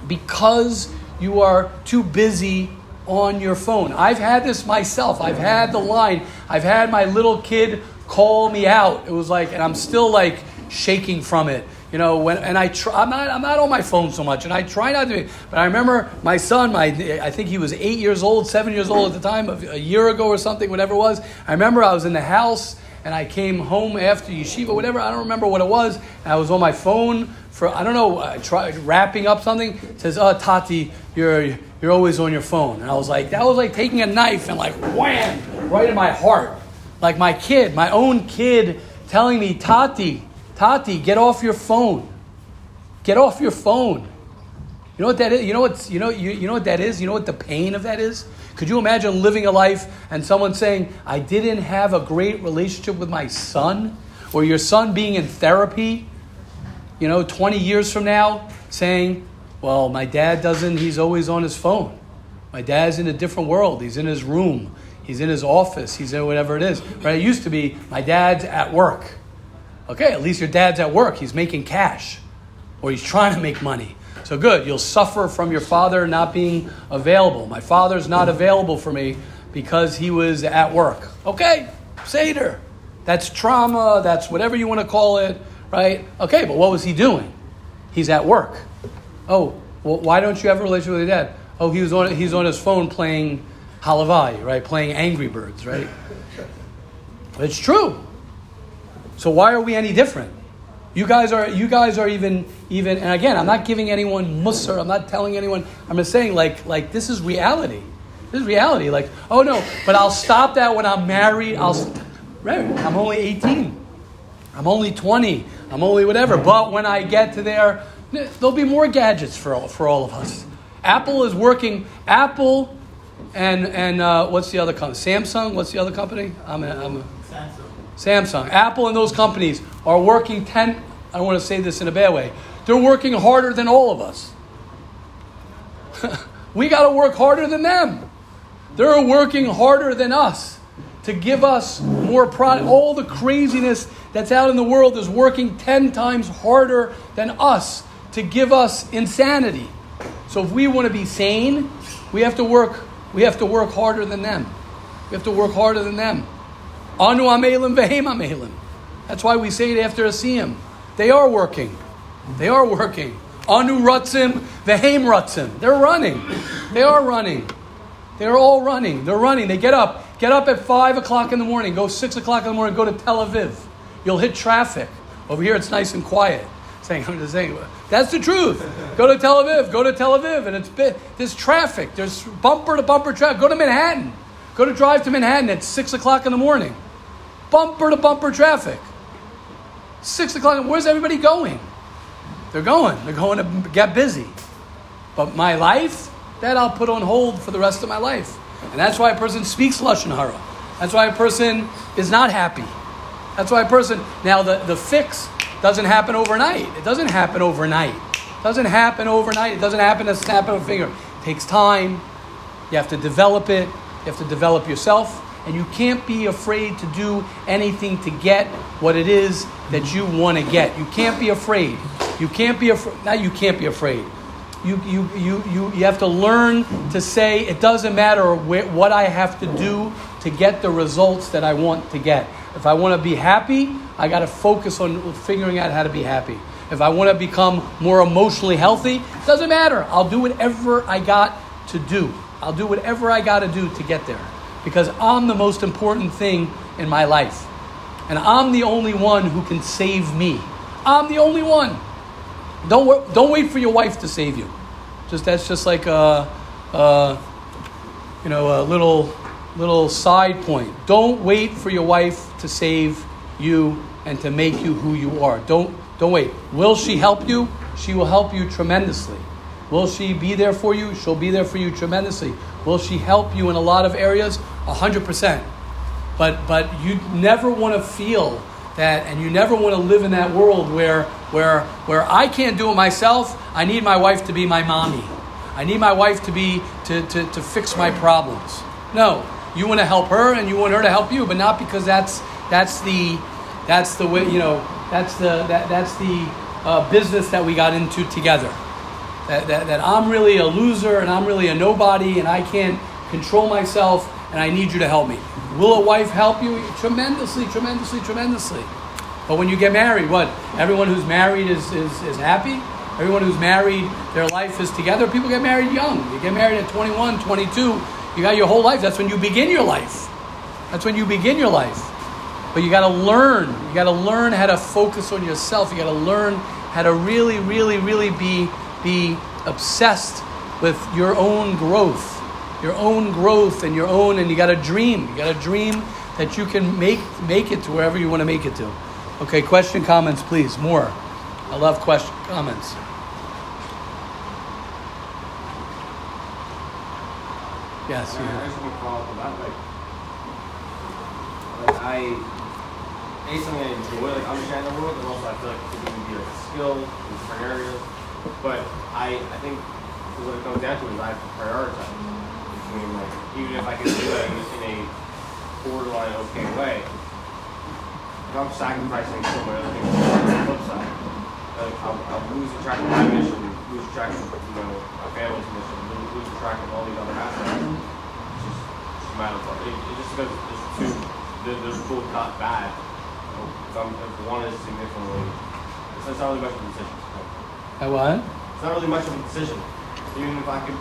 because you are too busy on your phone. I've had this myself. I've had the line. I've had my little kid call me out. It was like, and I'm still like shaking from it. You know, when and I try, I'm not I'm not on my phone so much, and I try not to be. But I remember my son, my I think he was eight years old, seven years old at the time, a year ago or something, whatever it was. I remember I was in the house and I came home after yeshiva, whatever. I don't remember what it was. And I was on my phone for I don't know, I tried wrapping up something. It says, "Oh, Tati, you're you're always on your phone." And I was like, that was like taking a knife and like wham, right in my heart, like my kid, my own kid, telling me, "Tati. Tati, get off your phone. Get off your phone." You know what that is? You know what's you know you, you know what that is? You know what the pain of that is? Could you imagine living a life and someone saying, "I didn't have a great relationship with my son," or your son being in therapy, you know, twenty years from now, saying, "Well, my dad doesn't, he's always on his phone. My dad's in a different world. He's in his room, he's in his office, he's in whatever it is." Right? It used to be, "My dad's at work." Okay, at least your dad's at work. He's making cash, or he's trying to make money. So good, you'll suffer from your father not being available. "My father's not available for me because he was at work." Okay, Seder. That's trauma. That's whatever you want to call it, right? Okay, but what was he doing? He's at work. "Oh, well, why don't you have a relationship with your dad?" "Oh, he was on. He's on his phone playing Halavai," right? Playing Angry Birds, right? It's true. So why are we any different? You guys are you guys are even even and again, I'm not giving anyone mussar, I'm not telling anyone, I'm just saying like like this is reality. This is reality. Like, "Oh no, but I'll stop that when I'm married. I'll right, I'm only eighteen. I'm only twenty. I'm only whatever. But when I get to there, there'll be more gadgets for all, for all of us." Apple is working. Apple and and uh, what's the other company? Samsung, what's the other company? I'm a, I'm a, Samsung. Samsung, Apple, and those companies are working ten, I don't want to say this in a bad way, they're working harder than all of us. We got to work harder than them. They're working harder than us to give us more product. All the craziness that's out in the world is working ten times harder than us to give us insanity. So if we want to be sane, we have to work, we have to work harder than them. We have to work harder than them. Anu amelim vehem amelim. That's why we say it after a siyum. They are working. They are working. Anu ratzim vehem ratzim. They're running. They are running. They're all running. They're running. They get up. Get up at five o'clock in the morning. Go six o'clock in the morning. Go to Tel Aviv. You'll hit traffic. Over here it's nice and quiet. Saying, I'm just saying, that's the truth. Go to Tel Aviv. Go to Tel Aviv. And it's bit, there's traffic. There's bumper to bumper traffic. Go to Manhattan. Go to drive to Manhattan at six o'clock in the morning. Bumper to bumper traffic. Six o'clock. Where's everybody going? They're going. They're going to get busy. But my life, that I'll put on hold for the rest of my life. And that's why a person speaks lashon hara. That's why a person is not happy. That's why a person. Now the, the fix doesn't happen overnight. It doesn't happen overnight. It doesn't happen overnight. It doesn't happen a snap of a finger. It takes time. You have to develop it. You have to develop yourself. And you can't be afraid to do anything to get what it is that you want to get. You can't be afraid. You can't be afraid. Now you can't be afraid. You you you you you have to learn to say it doesn't matter wh- what I have to do to get the results that I want to get. If I want to be happy, I got to focus on figuring out how to be happy. If I want to become more emotionally healthy, it doesn't matter. I'll do whatever I got to do. I'll do whatever I got to do to get there. Because I'm the most important thing in my life. And I'm the only one who can save me. I'm the only one. Don't, don't wait for your wife to save you. Just That's just like a, uh, you know, a little little side point. Don't wait for your wife to save you and to make you who you are. Don't don't wait. Will she help you? She will help you tremendously. Will she be there for you? She'll be there for you tremendously. Will she help you in a lot of areas? A hundred percent. But but you never want to feel that, and you never want to live in that world where where where I can't do it myself. I need my wife to be my mommy. I need my wife to be to to, to fix my problems. No, you want to help her, and you want her to help you, but not because that's that's the that's the way you know that's the that that's the uh, business that we got into together. That, that that I'm really a loser and I'm really a nobody and I can't control myself and I need you to help me. Will a wife help you? Tremendously, tremendously, tremendously. But when you get married, what? Everyone who's married is, is, is happy? Everyone who's married, their life is together. People get married young. You get married at twenty-one, twenty-two. You got your whole life. That's when you begin your life. That's when you begin your life. But you got to learn. You got to learn how to focus on yourself. You got to learn how to really, really, really be... be obsessed with your own growth, your own growth and your own, and you got to dream. You got to dream that you can make make it to wherever you want to make it to. Okay, question, comments, please. More. I love question, comments. Yes. You I just want to follow up on that. Like, like I, A, something I enjoy, like understand the world, and also I feel like it can be like skill in different areas. But I, I think what it comes down to is I have to prioritize. I mean, like, even if I can do it in a borderline okay way, if I'm sacrificing so many other things on the flip side, like, I'll, I'll lose the track of my mission, lose the track of you know, my family's mission, lose, lose the track of all these other aspects. It's just, it's a matter of it, it just goes, there's two, there's cool, not bad. So if, I'm, if one is significantly, it's not only about the decisions. I what? It's not really much of a decision. Even if I could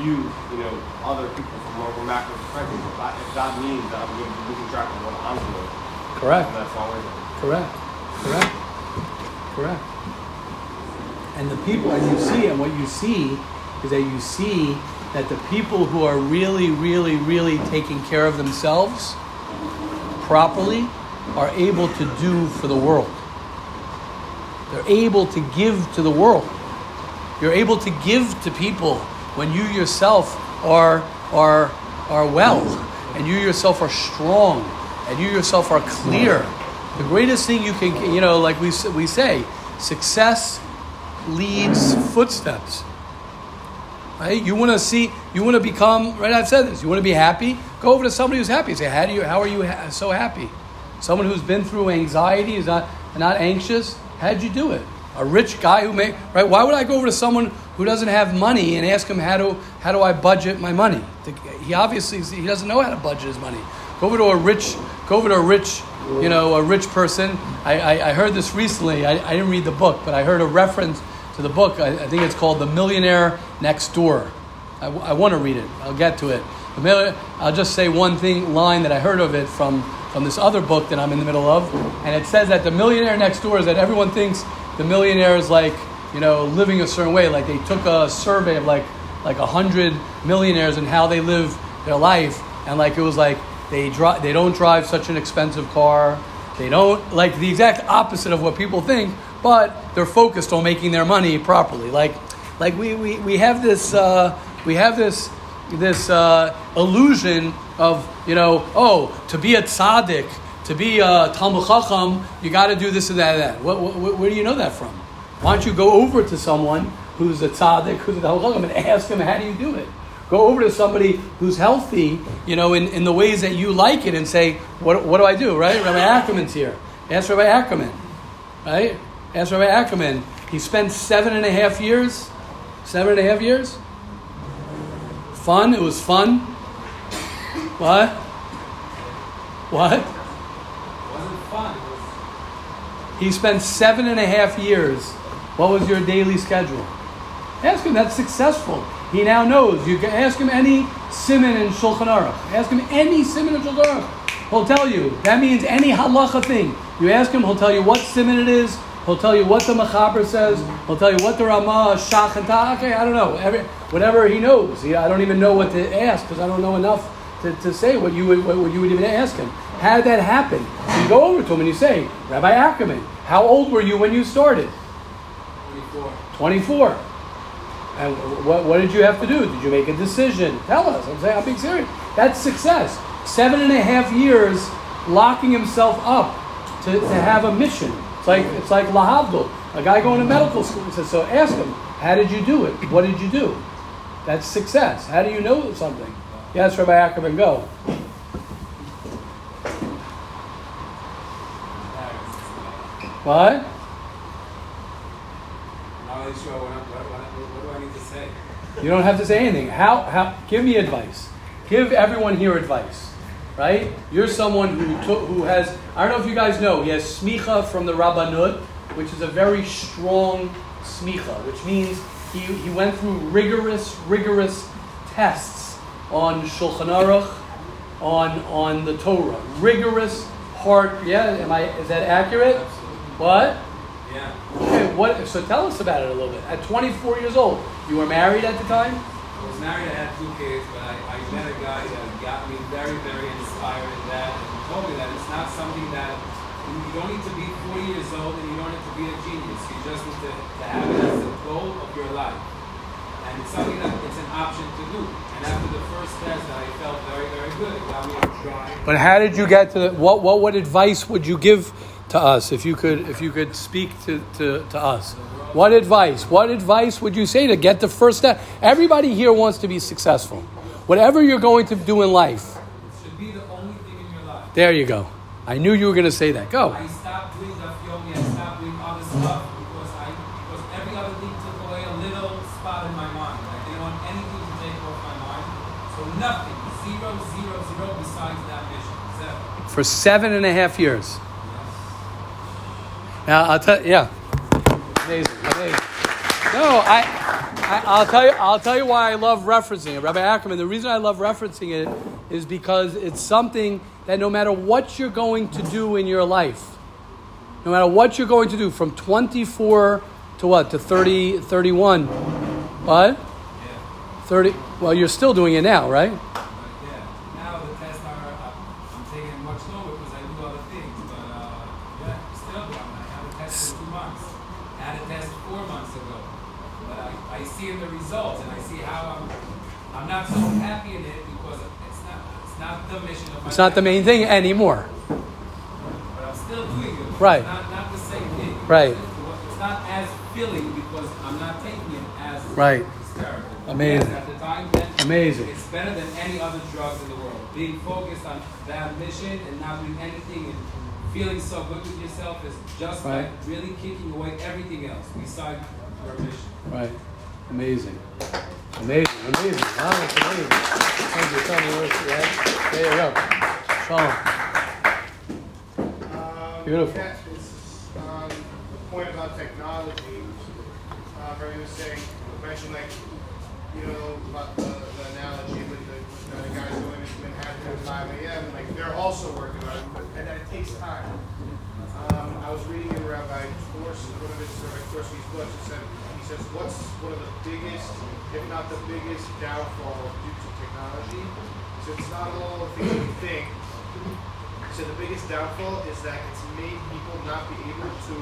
view, you know, other people from a macro perspective, if, I, if that means that I'm going to be losing track of what I'm doing. Correct. And that's always it. Correct. Correct. Correct. And the people, as you see, and what you see is that you see that the people who are really, really, really taking care of themselves properly are able to do for the world. They're able to give to the world. You're able to give to people when you yourself are are are well, and you yourself are strong, and you yourself are clear. The greatest thing you can, you know, like we we say, success leads footsteps. Right? You want to see, you want to become. Right? I've said this. You want to be happy. Go over to somebody who's happy. Say, how do you? How are you ha- so happy? Someone who's been through anxiety is not not anxious. How'd you do it? A rich guy who made, right? Why would I go over to someone who doesn't have money and ask him how do how do I budget my money? He obviously he doesn't know how to budget his money. Go over to a rich, go over to a rich, you know, a rich person. I I, I heard this recently. I, I didn't read the book, but I heard a reference to the book. I, I think it's called The Millionaire Next Door. I, I want to read it. I'll get to it. I'll just say one thing line that I heard of it from. from this other book that I'm in the middle of, and it says that the millionaire next door is that everyone thinks the millionaire is like, you know, living a certain way, like they took a survey of like like one hundred millionaires and how they live their life, and like it was like they drive, they don't drive such an expensive car, they don't, like the exact opposite of what people think, but they're focused on making their money properly. Like like we we, we have this uh, we have this this uh, illusion of, you know, oh, to be a tzaddik, to be a talmid chacham, you got to do this and that and that. What, what, where do you know that from? Why don't you go over to someone who's a tzaddik, who's a talmid chacham, and ask him, how do you do it? Go over to somebody who's healthy, you know, in, in the ways that you like it, and say, what what do I do, right? Rabbi Ackerman's here. Ask Rabbi Ackerman, right? Ask Rabbi Ackerman. He spent seven and a half years, seven and a half years. Fun, it was fun. What? What? It wasn't fun. He spent seven and a half years. What was your daily schedule? Ask him. That's successful. He now knows. You can ask him any siman in Shulchan Aruch. Ask him any siman in Shulchan Aruch. He'll tell you. That means any halacha thing. You ask him, he'll tell you what siman it is. He'll tell you what the Mechaber says. He'll tell you what the Ramah, Shach, and Ta. Okay, I don't know. Every, whatever he knows. He, I don't even know what to ask because I don't know enough to, to say what you would what you would even ask him. How did that happen? So you go over to him and you say, Rabbi Ackerman, how old were you when you started? Twenty-four. Twenty-four. And what what did you have to do? Did you make a decision? Tell us. I'm saying I'm being serious. That's success. Seven and a half years locking himself up to, to have a mission. It's like it's like lahavdil, a guy going to medical school. He says, so ask him, how did you do it? What did you do? That's success. How do you know something? Yes, Rabbi Ackerman, go. What? I'm not really sure what, what, what, what do I need to say? You don't have to say anything. How? How? Give me advice. Give everyone here advice, right? You're someone who took, who has, I don't know if you guys know, he has smicha from the Rabbanut, which is a very strong smicha, which means he, he went through rigorous, rigorous tests on Shulchan Aruch, on, on the Torah. Rigorous, hard, yeah, am I, is that accurate? Absolutely. What? Yeah. Okay, what, so tell us about it a little bit. At twenty-four years old, you were married at the time? I was married, I had two kids, but I, I met a guy that got me very, very inspired in that, and he told me that it's not something that, you don't need to be forty years old and you don't need to be a genius. You just need to, to have it as the goal of your life. And it's something that it's an option to do. And after the first test, I felt very, very good. It got me to try. But how did you get to the, what, what, what advice would you give to us if you could, if you could speak to, to, to us? What advice? What advice would you say to get the first step? Everybody here wants to be successful. Whatever you're going to do in life. It should be the only thing in your life. There you go. I knew you were going to say that. Go. I stopped doing Daf Yomi. I stopped doing other stuff because I because every other thing took away a little spot in my mind. I didn't want anything to take off my mind. So nothing. Zero, zero, zero besides that mission. Seven. For seven and a half years. Yes. Now, I'll tell you. Yeah. Amazing, amazing. No, I, I, I'll tell you. I'll tell you why I love referencing it, Rabbi Ackerman. The reason I love referencing it is because it's something that no matter what you're going to do in your life, no matter what you're going to do, from twenty-four to what to thirty, thirty-one, what? Yeah. Thirty. Well, you're still doing it now, right? It's not the main thing anymore. But I'm still doing it. Right. It's not, not the same thing. Right. It's not as filling because I'm not taking it as right. Hysterical. Amazing. Yes, at the time, then, amazing. It's better than any other drugs in the world. Being focused on that mission and not doing anything and feeling so good with yourself is just right. Like really kicking away everything else besides your mission. Right. Amazing. Amazing. Amazing. Wow, that's amazing. Thank you. Tell me where it's there you go. Oh. Um, Beautiful. Yeah, it's, um, the point about technology, uh, very interesting. You mentioned, like, you know, about the, the analogy with the, the guys going into Manhattan at five a.m., like, they're also working on it, but, and that it takes time. Um, I was reading in Rabbi Dorsey's one of his Rabbi Dorsey's books, it said, he says, what's one of the biggest, if not the biggest, downfall due to technology? So it's not all the things you think. So the biggest downfall is that it's made people not be able to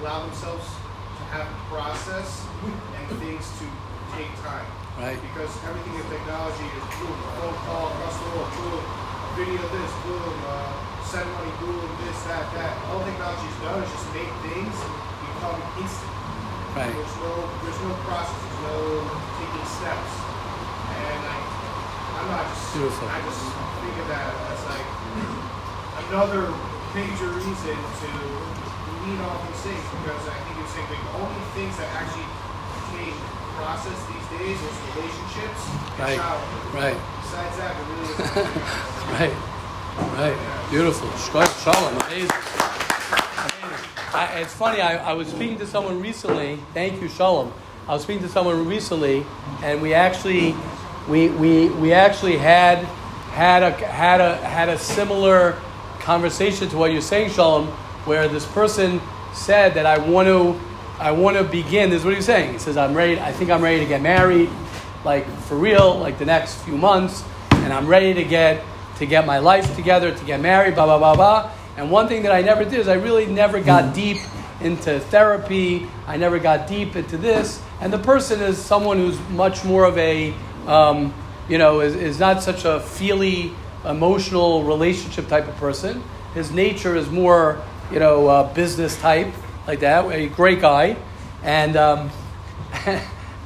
allow themselves to have a process and things to take time. Right. Because everything in technology is boom, phone call across the world, boom, video this, boom, uh, send money, boom, this, that, that. All technology is done is just make things become instant. Right. There's no, there's no process, there's no taking steps. And I I'm not just, I just think of that as like another major reason to lean on these things because I think you're saying like the only things that actually take process these days is relationships and right. childhood. Right. Besides that, it really is. Right. Right. Yeah. Beautiful. Shalom. Amazing. I, it's funny, I, I was speaking to someone recently. Thank you, Shalom. I was speaking to someone recently, and we actually. We, we we actually had had a had a had a similar conversation to what you're saying, Shalom, where this person said that I want to, I want to begin. This is what he's saying. He says, I'm ready. I think I'm ready to get married, like for real, like the next few months, and I'm ready to get to get my life together, to get married, blah blah blah blah. And one thing that I never did is I really never got deep into therapy. I never got deep into this. And the person is someone who's much more of a, um, you know, is, is not such a feely, emotional relationship type of person. His nature is more, you know, uh, business type like that. A great guy, and um,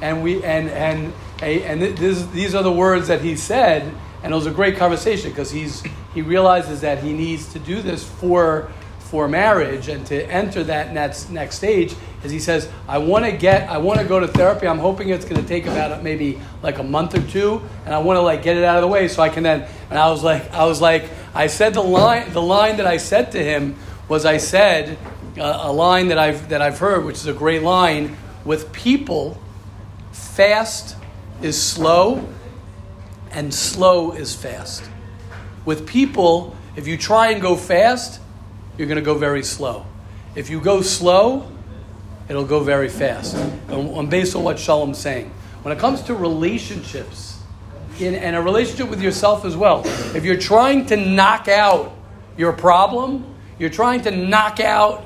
and we and and a, and this, these are the words that he said. And it was a great conversation because he's he realizes that he needs to do this for for marriage and to enter that next next stage. As he says, I want to get, I want to go to therapy. I'm hoping it's going to take about maybe like a month or two, and I want to like get it out of the way so I can then. And I was like, I was like, I said the line, the line that I said to him was, I said uh, a line that I've that I've heard, which is a great line. With people, fast is slow, and slow is fast. With people, if you try and go fast, you're going to go very slow. If you go slow, it'll go very fast. And, and based on what Shalom's saying, when it comes to relationships, in, and a relationship with yourself as well, if you're trying to knock out your problem, you're trying to knock out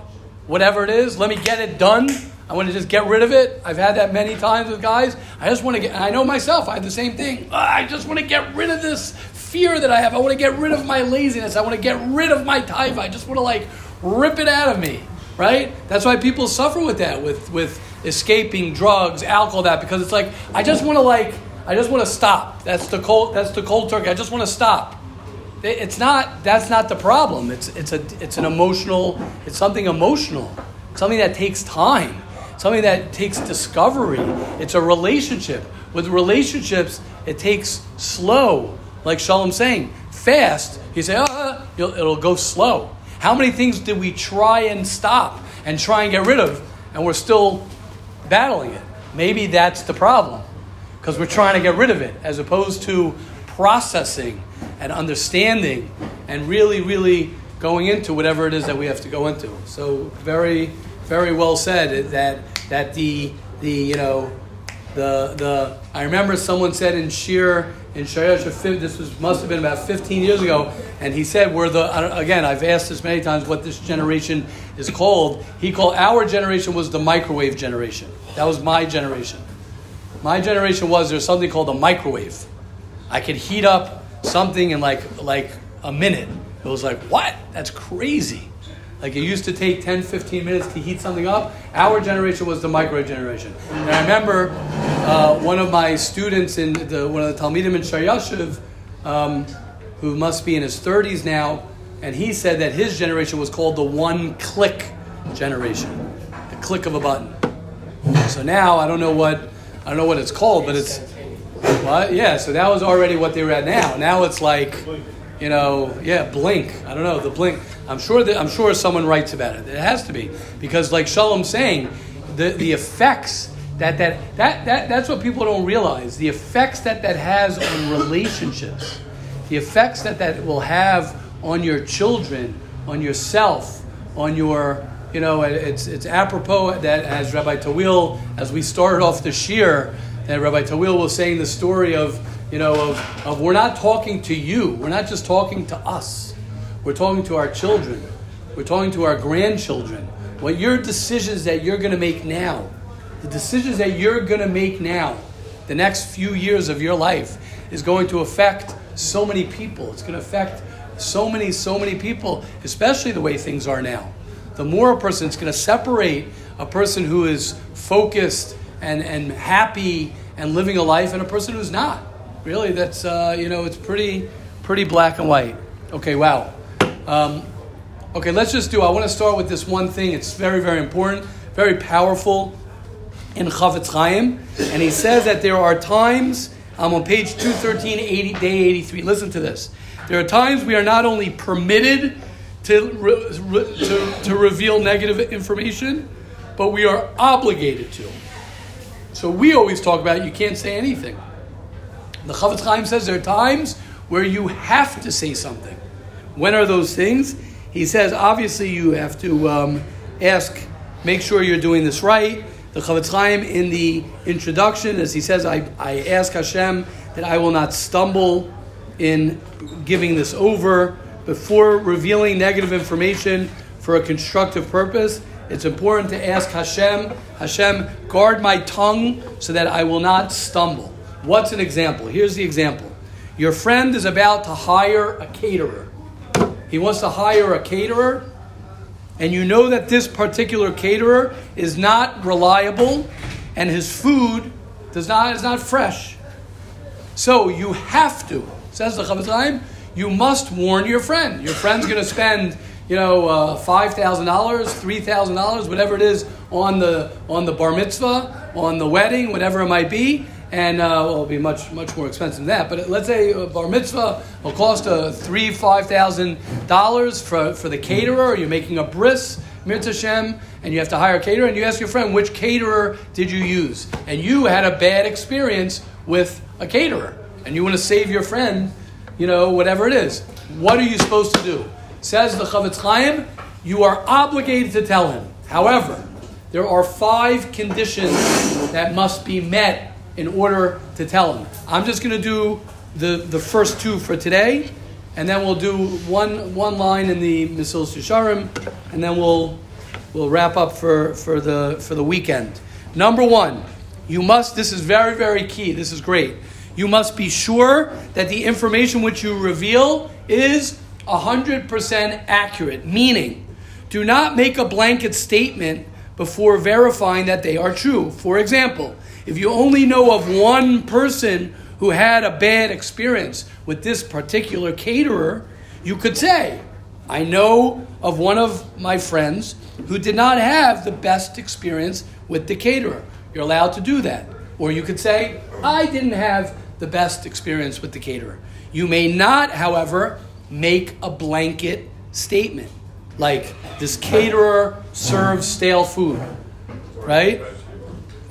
whatever it is, let me get it done, I want to just get rid of it. I've had that many times with guys. I just want to get, I know myself, I have the same thing. I just want to get rid of this fear that I have. I want to get rid of my laziness. I want to get rid of my taiva. I just want to like rip it out of me, right? That's why people suffer with that, with, with escaping drugs, alcohol, that, because it's like, I just want to like, I just want to stop. That's the cold, that's the cold turkey. I just want to stop. It's not, that's not the problem. It's, it's a, it's an emotional, it's something emotional, something that takes time. Something that takes discovery. It's a relationship. With relationships, it takes slow. Like Shalom's saying, fast, you say, ah, it'll go slow. How many things did we try and stop and try and get rid of, and we're still battling it? Maybe that's the problem, because we're trying to get rid of it, as opposed to processing and understanding and really, really going into whatever it is that we have to go into. So very... very well said. That that the the you know the the I remember someone said in Shir in Shir this was must have been about fifteen years ago, and he said we're the I don't, again I've asked this many times what this generation is called. He called our generation was the microwave generation. That was my generation. My generation was there's something called a microwave. I could heat up something in like like a minute. It was like, what? That's crazy. Like it used to take ten, fifteen minutes to heat something up. Our generation was the microwave generation. And I remember uh, one of my students, in the, one of the Talmidim in Shar Yashiv, um, who must be in his thirties now, and he said that his generation was called the one-click generation, the click of a button. So now I don't know what I don't know what it's called, but it's what? Yeah. So that was already what they were at now. Now it's like, you know, yeah, blink. I don't know the blink. I'm sure that I'm sure someone writes about it. It has to be, because like Shalom's saying, the, the effects that that, that that that's what people don't realize. The effects that that has on relationships, the effects that that will have on your children, on yourself, on your you know. It's it's apropos that as Rabbi Tawil, as we started off this year, that Rabbi Tawil was saying the story of you know of, of we're not talking to you, we're not just talking to us. We're talking to our children. We're talking to our grandchildren. What your decisions that you're going to make now, the decisions that you're going to make now, the next few years of your life is going to affect so many people. It's going to affect so many, so many people, especially the way things are now. The more a person, it's going to separate a person who is focused and, and happy and living a life and a person who's not. Really, that's, uh, you know, it's pretty, pretty black and white. Okay, wow. Um, okay, let's just do, I want to start with this one thing. It's very, very important, very powerful in Chafetz Chaim. And he says that there are times, I'm on page two thirteen, eighty, day eighty-three. Listen to this. There are times we are not only permitted to, re, re, to, to reveal negative information, but we are obligated to. So we always talk about you can't say anything. The Chafetz Chaim says there are times where you have to say something. When are those things? He says, obviously, you have to um, ask Make sure you're doing this right. The Chafetz Chaim in the introduction, as he says, I, I ask Hashem that I will not stumble in giving this over. Before revealing negative information for a constructive purpose, it's important to ask Hashem, Hashem, guard my tongue so that I will not stumble. What's an example? Here's the example. Your friend is about to hire a caterer. He wants to hire a caterer, and you know that this particular caterer is not reliable, and his food does not is not fresh. So you have to, says the Chafetz Chaim, you must warn your friend. Your friend's going to spend, you know, uh, five thousand dollars, three thousand dollars, whatever it is, on the on the bar mitzvah, on the wedding, whatever it might be. And uh, well, it'll be much, much more expensive than that. But let's say a bar mitzvah will cost uh, three, five thousand dollars for for the caterer. Or you're making a bris mitzvah, and you have to hire a caterer. And you ask your friend, which caterer did you use? And you had a bad experience with a caterer, and you want to save your friend, you know, whatever it is. What are you supposed to do? Says the Chafetz Chaim, you are obligated to tell him. However, there are five conditions that must be met in order to tell him. I'm just going to do the, the first two for today, and then we'll do one one line in the Mesilas Yesharim, and then we'll we'll wrap up for, for the for the weekend. Number one, you must. This is very very key. This is great. You must be sure that the information which you reveal is one hundred percent accurate. Meaning, do not make a blanket statement before verifying that they are true. For example, if you only know of one person who had a bad experience with this particular caterer, you could say, I know of one of my friends who did not have the best experience with the caterer. You're allowed to do that. Or you could say, I didn't have the best experience with the caterer. You may not, however, make a blanket statement like, this caterer serves stale food, right?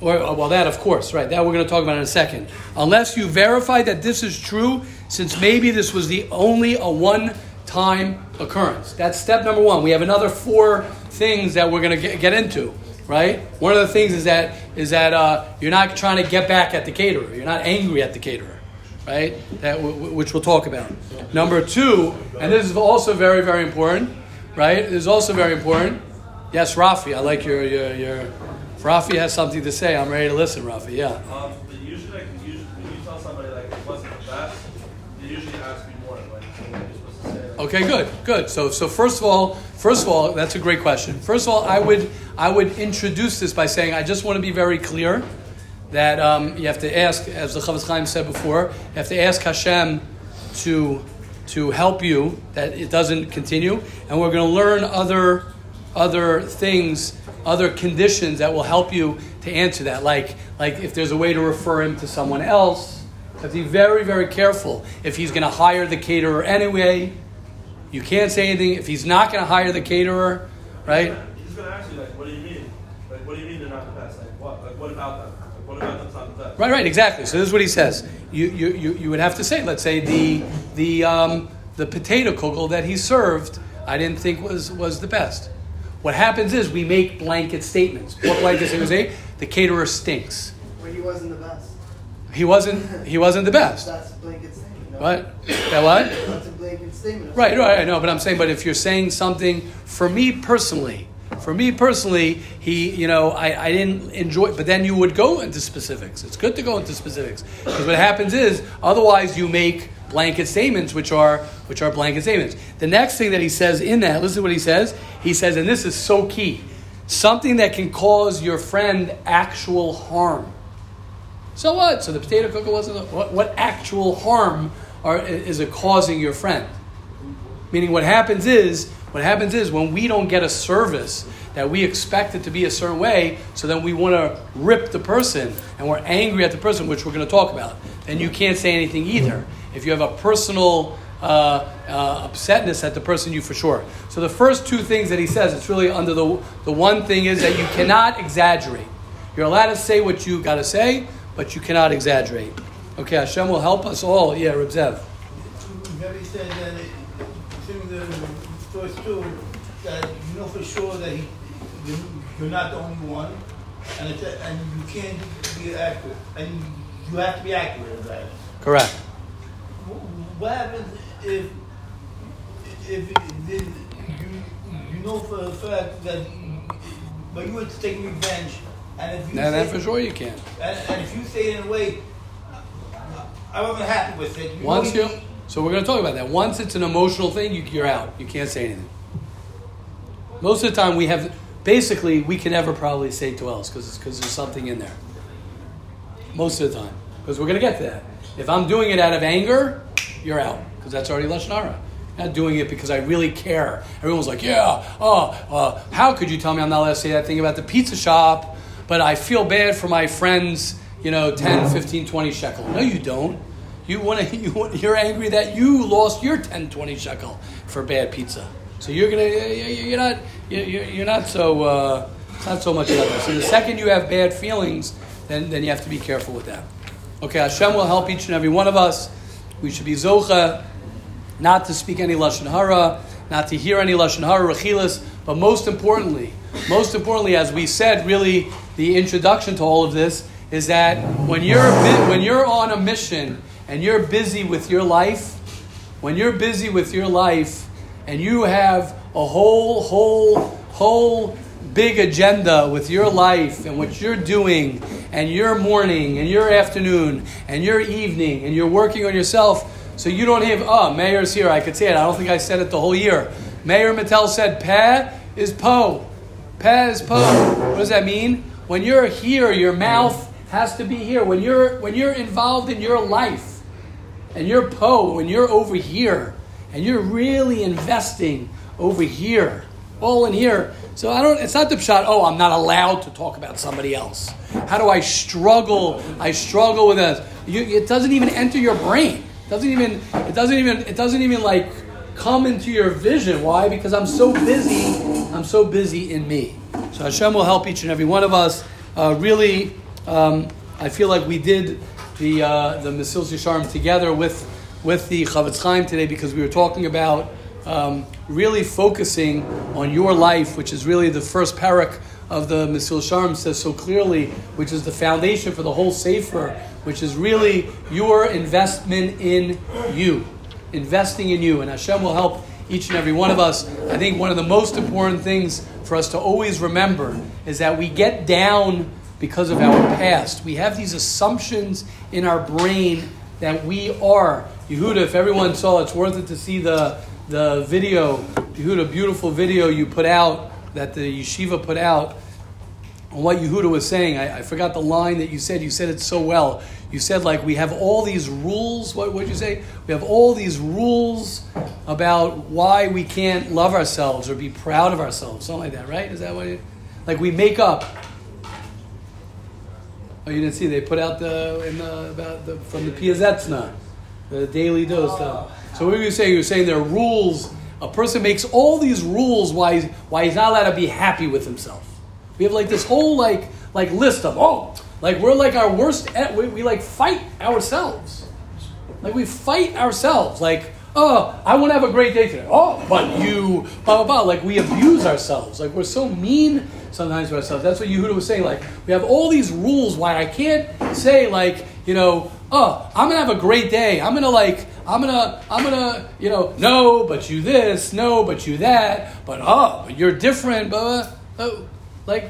Or, well, that, of course, right. That we're going to talk about in a second. Unless you verify that this is true, since maybe this was the only a one-time occurrence. That's step number one. We have another four things that we're going to get into, right? One of the things is that is that uh, you're not trying to get back at the caterer. You're not angry at the caterer, right? That w- which we'll talk about. Number two, and this is also very, very important, right? This is also very important. Yes, Rafi, I like your your your... Rafi has something to say. I'm ready to listen, Rafi. Yeah. Um, but usually, like, usually, when you tell somebody like it wasn't the best, they usually ask me more. Like, what you're supposed to say. Like, okay, good, good. So, so first of all, first of all, that's a great question. First of all, I would, I would introduce this by saying I just want to be very clear that um, you have to ask, as the Chafetz Chaim said before, you have to ask Hashem to, to help you that it doesn't continue, and we're going to learn other, other things. Other conditions that will help you to answer that, like like if there's a way to refer him to someone else. You have to be very, very careful. If he's going to hire the caterer anyway, you can't say anything. If he's not going to hire the caterer, right? He's going to ask you, like, what do you mean? Like, what do you mean they're not the best? Like, what? Like, what about them? Like, what about them's not the best? Right, right, exactly. So this is what he says. You you you, you would have to say, let's say the the um, the potato kugel that he served, I didn't think was was the best. What happens is we make blanket statements. What blanket statements say? The caterer stinks. Well, he wasn't the best. He wasn't. He wasn't the best. That's a blanket statement. No? What? That what? That's a blanket statement. Right, right. I know, but I'm saying, but if you're saying something, for me personally, for me personally, he, you know, I, I didn't enjoy. But then you would go into specifics. It's good to go into specifics because what happens is otherwise you make blanket statements, which are which are blanket statements. The next thing that he says in that, listen to what he says. He says, and this is so key, something that can cause your friend actual harm. So what? So the potato cooker wasn't. A, what, what actual harm are, is it causing your friend? Meaning, what happens is what happens is when we don't get a service that we expect it to be a certain way, so then we want to rip the person and we're angry at the person, which we're going to talk about. Then you can't say anything either. If you have a personal uh, uh, upsetness at the person, you for sure. So the first two things that he says, it's really under the the one thing is that you cannot exaggerate. You're allowed to say what you got to say, but you cannot exaggerate. Okay, Hashem will help us all. Yeah, Reb Zev. Maybe said that it, the first two, that you know for sure that he you're not the only one, and it's, and you can't be accurate, and you have to be accurate in that. Correct. What happens if if, if you, you know for a fact that, but you were taking revenge, and if you now say, that for sure you can, and, and if you say it in a way, I wasn't happy with it. You Once you, mean? So we're going to talk about that. Once it's an emotional thing, you, you're out. You can't say anything. Most of the time, we have basically we can never probably say twelves because because there's something in there. Most of the time, because we're going to get to that. If I'm doing it out of anger, you're out because that's already lashon hara. Not doing it because I really care. Everyone's like, yeah, oh, uh, how could you tell me I'm not allowed to say that thing about the pizza shop? But I feel bad for my friends. You know, ten, fifteen, twenty shekel. No, you don't. You want to. You wanna, you're angry that you lost your ten, twenty shekel for bad pizza. So you're gonna. You're not. You're not so. Uh, not so much about that. So the second you have bad feelings, then then you have to be careful with that. Okay, Hashem will help each and every one of us. We should be zocha, not to speak any lashon hara, not to hear any lashon hara rechilas, but most importantly, most importantly, as we said, really the introduction to all of this. Is that when you're when you're on a mission and you're busy with your life, when you're busy with your life and you have a whole, whole, whole big agenda with your life and what you're doing and your morning and your afternoon and your evening and you're working on yourself, so you don't have, oh, Mayor's here, I could say it. I don't think I said it the whole year. Mayor Mattel said, Peh is po. Peh is po. What does that mean? When you're here, your mouth has to be here. When you're when you're involved in your life and you're po, when you're over here and you're really investing over here, all in here. So I don't, it's not the pshat, oh, I'm not allowed to talk about somebody else. How do I struggle? I struggle with a, you, it doesn't even enter your brain. It doesn't even, it doesn't even, it doesn't even like come into your vision. Why? Because I'm so busy. I'm so busy in me. So Hashem will help each and every one of us uh, really. Um, I feel like we did the uh, the Mesilas Yesharim together with with the Chafetz Chaim today because we were talking about um, really focusing on your life, which is really the first parak of the Mesilas Yesharim says so clearly, which is the foundation for the whole Sefer, which is really your investment in you, investing in you, and Hashem will help each and every one of us. I think one of the most important things for us to always remember is that we get down because of our past. We have these assumptions in our brain that we are. Yehuda, if everyone saw, it's worth it to see the the video. Yehuda, beautiful video you put out, that the yeshiva put out, on what Yehuda was saying. I, I forgot the line that you said. You said it so well. You said, like, we have all these rules. What did you say? We have all these rules about why we can't love ourselves or be proud of ourselves. Something like that, right? Is that what it is? Like, we make up. Oh, you didn't see? They put out the, in the about the from the Piazetzna, the Daily Dose. Oh. So what were you saying? You were saying there are rules. A person makes all these rules why he's, why he's not allowed to be happy with himself. We have like this whole like like list of oh like we're like our worst. We, we like fight ourselves. Like we fight ourselves. Like oh I want to have a great day today. Oh but you blah blah blah. Like we abuse ourselves. Like we're so mean. Sometimes to ourselves. That's what Yehuda was saying. Like, we have all these rules why I can't say, like, you know, oh, I'm going to have a great day. I'm going to, like, I'm going to, I'm going to, you know, no, but you this, no, but you that, but oh, but you're different, but, oh, like,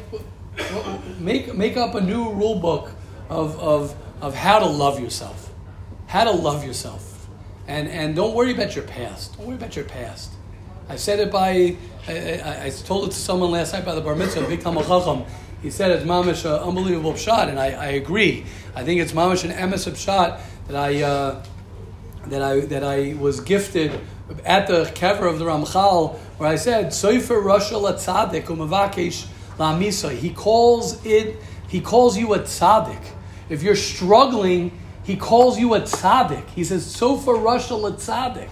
make make up a new rule book of, of, of how to love yourself. How to love yourself. And, and don't worry about your past. Don't worry about your past. I said it by, I, I, I told it to someone last night by the bar mitzvah, Vikram al-Chacham. He said it's mamish uh, unbelievable pshat, and I, I agree. I think it's mamish an emes of pshat that I uh, that I that I was gifted at the kever of the Ramchal, where I said soifer rasha la tzadik u'mavakesh la misa. He calls it. He calls you a tzadik. If you're struggling, he calls you a tzadik. He says soifer rasha la tzadik.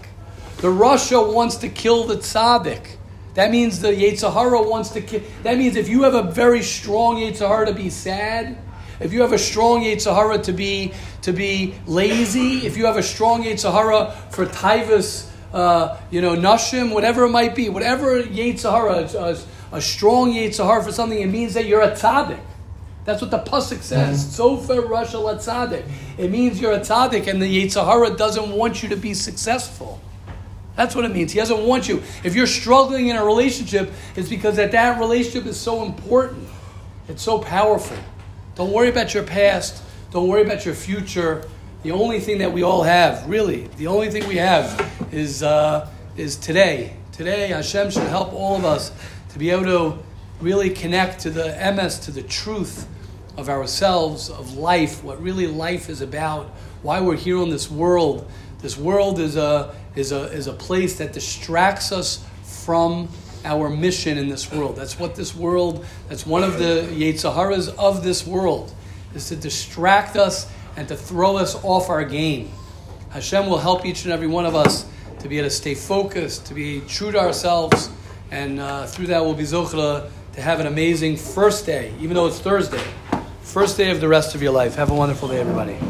The Russia wants to kill the tzaddik. That means the Yetzer Hara wants to kill. That means if you have a very strong Yetzer Hara to be sad, if you have a strong Yetzer Hara to be to be lazy, if you have a strong Yetzer Hara for taivus, uh, you know, nashim, whatever it might be, whatever Yetzer Hara, uh, a strong yitzhar for something, it means that you're a tzaddik. That's what the pasuk says. Tzofer Rasha Latzadik. It means you're a tzaddik, and the Yitzhahara doesn't want you to be successful. That's what it means. He doesn't want you. If you're struggling in a relationship, it's because that that relationship is so important. It's so powerful. Don't worry about your past. Don't worry about your future. The only thing that we all have, really, the only thing we have is uh, is today. Today, Hashem should help all of us to be able to really connect to the M S, to the truth of ourselves, of life, what really life is about, why we're here on this world. This world is a is a is a place that distracts us from our mission in this world. That's what this world. That's one of the Yetzaharas of this world, is to distract us and to throw us off our game. Hashem will help each and every one of us to be able to stay focused, to be true to ourselves, and uh, through that we'll be zochla to have an amazing first day, even though it's Thursday. First day of the rest of your life. Have a wonderful day, everybody.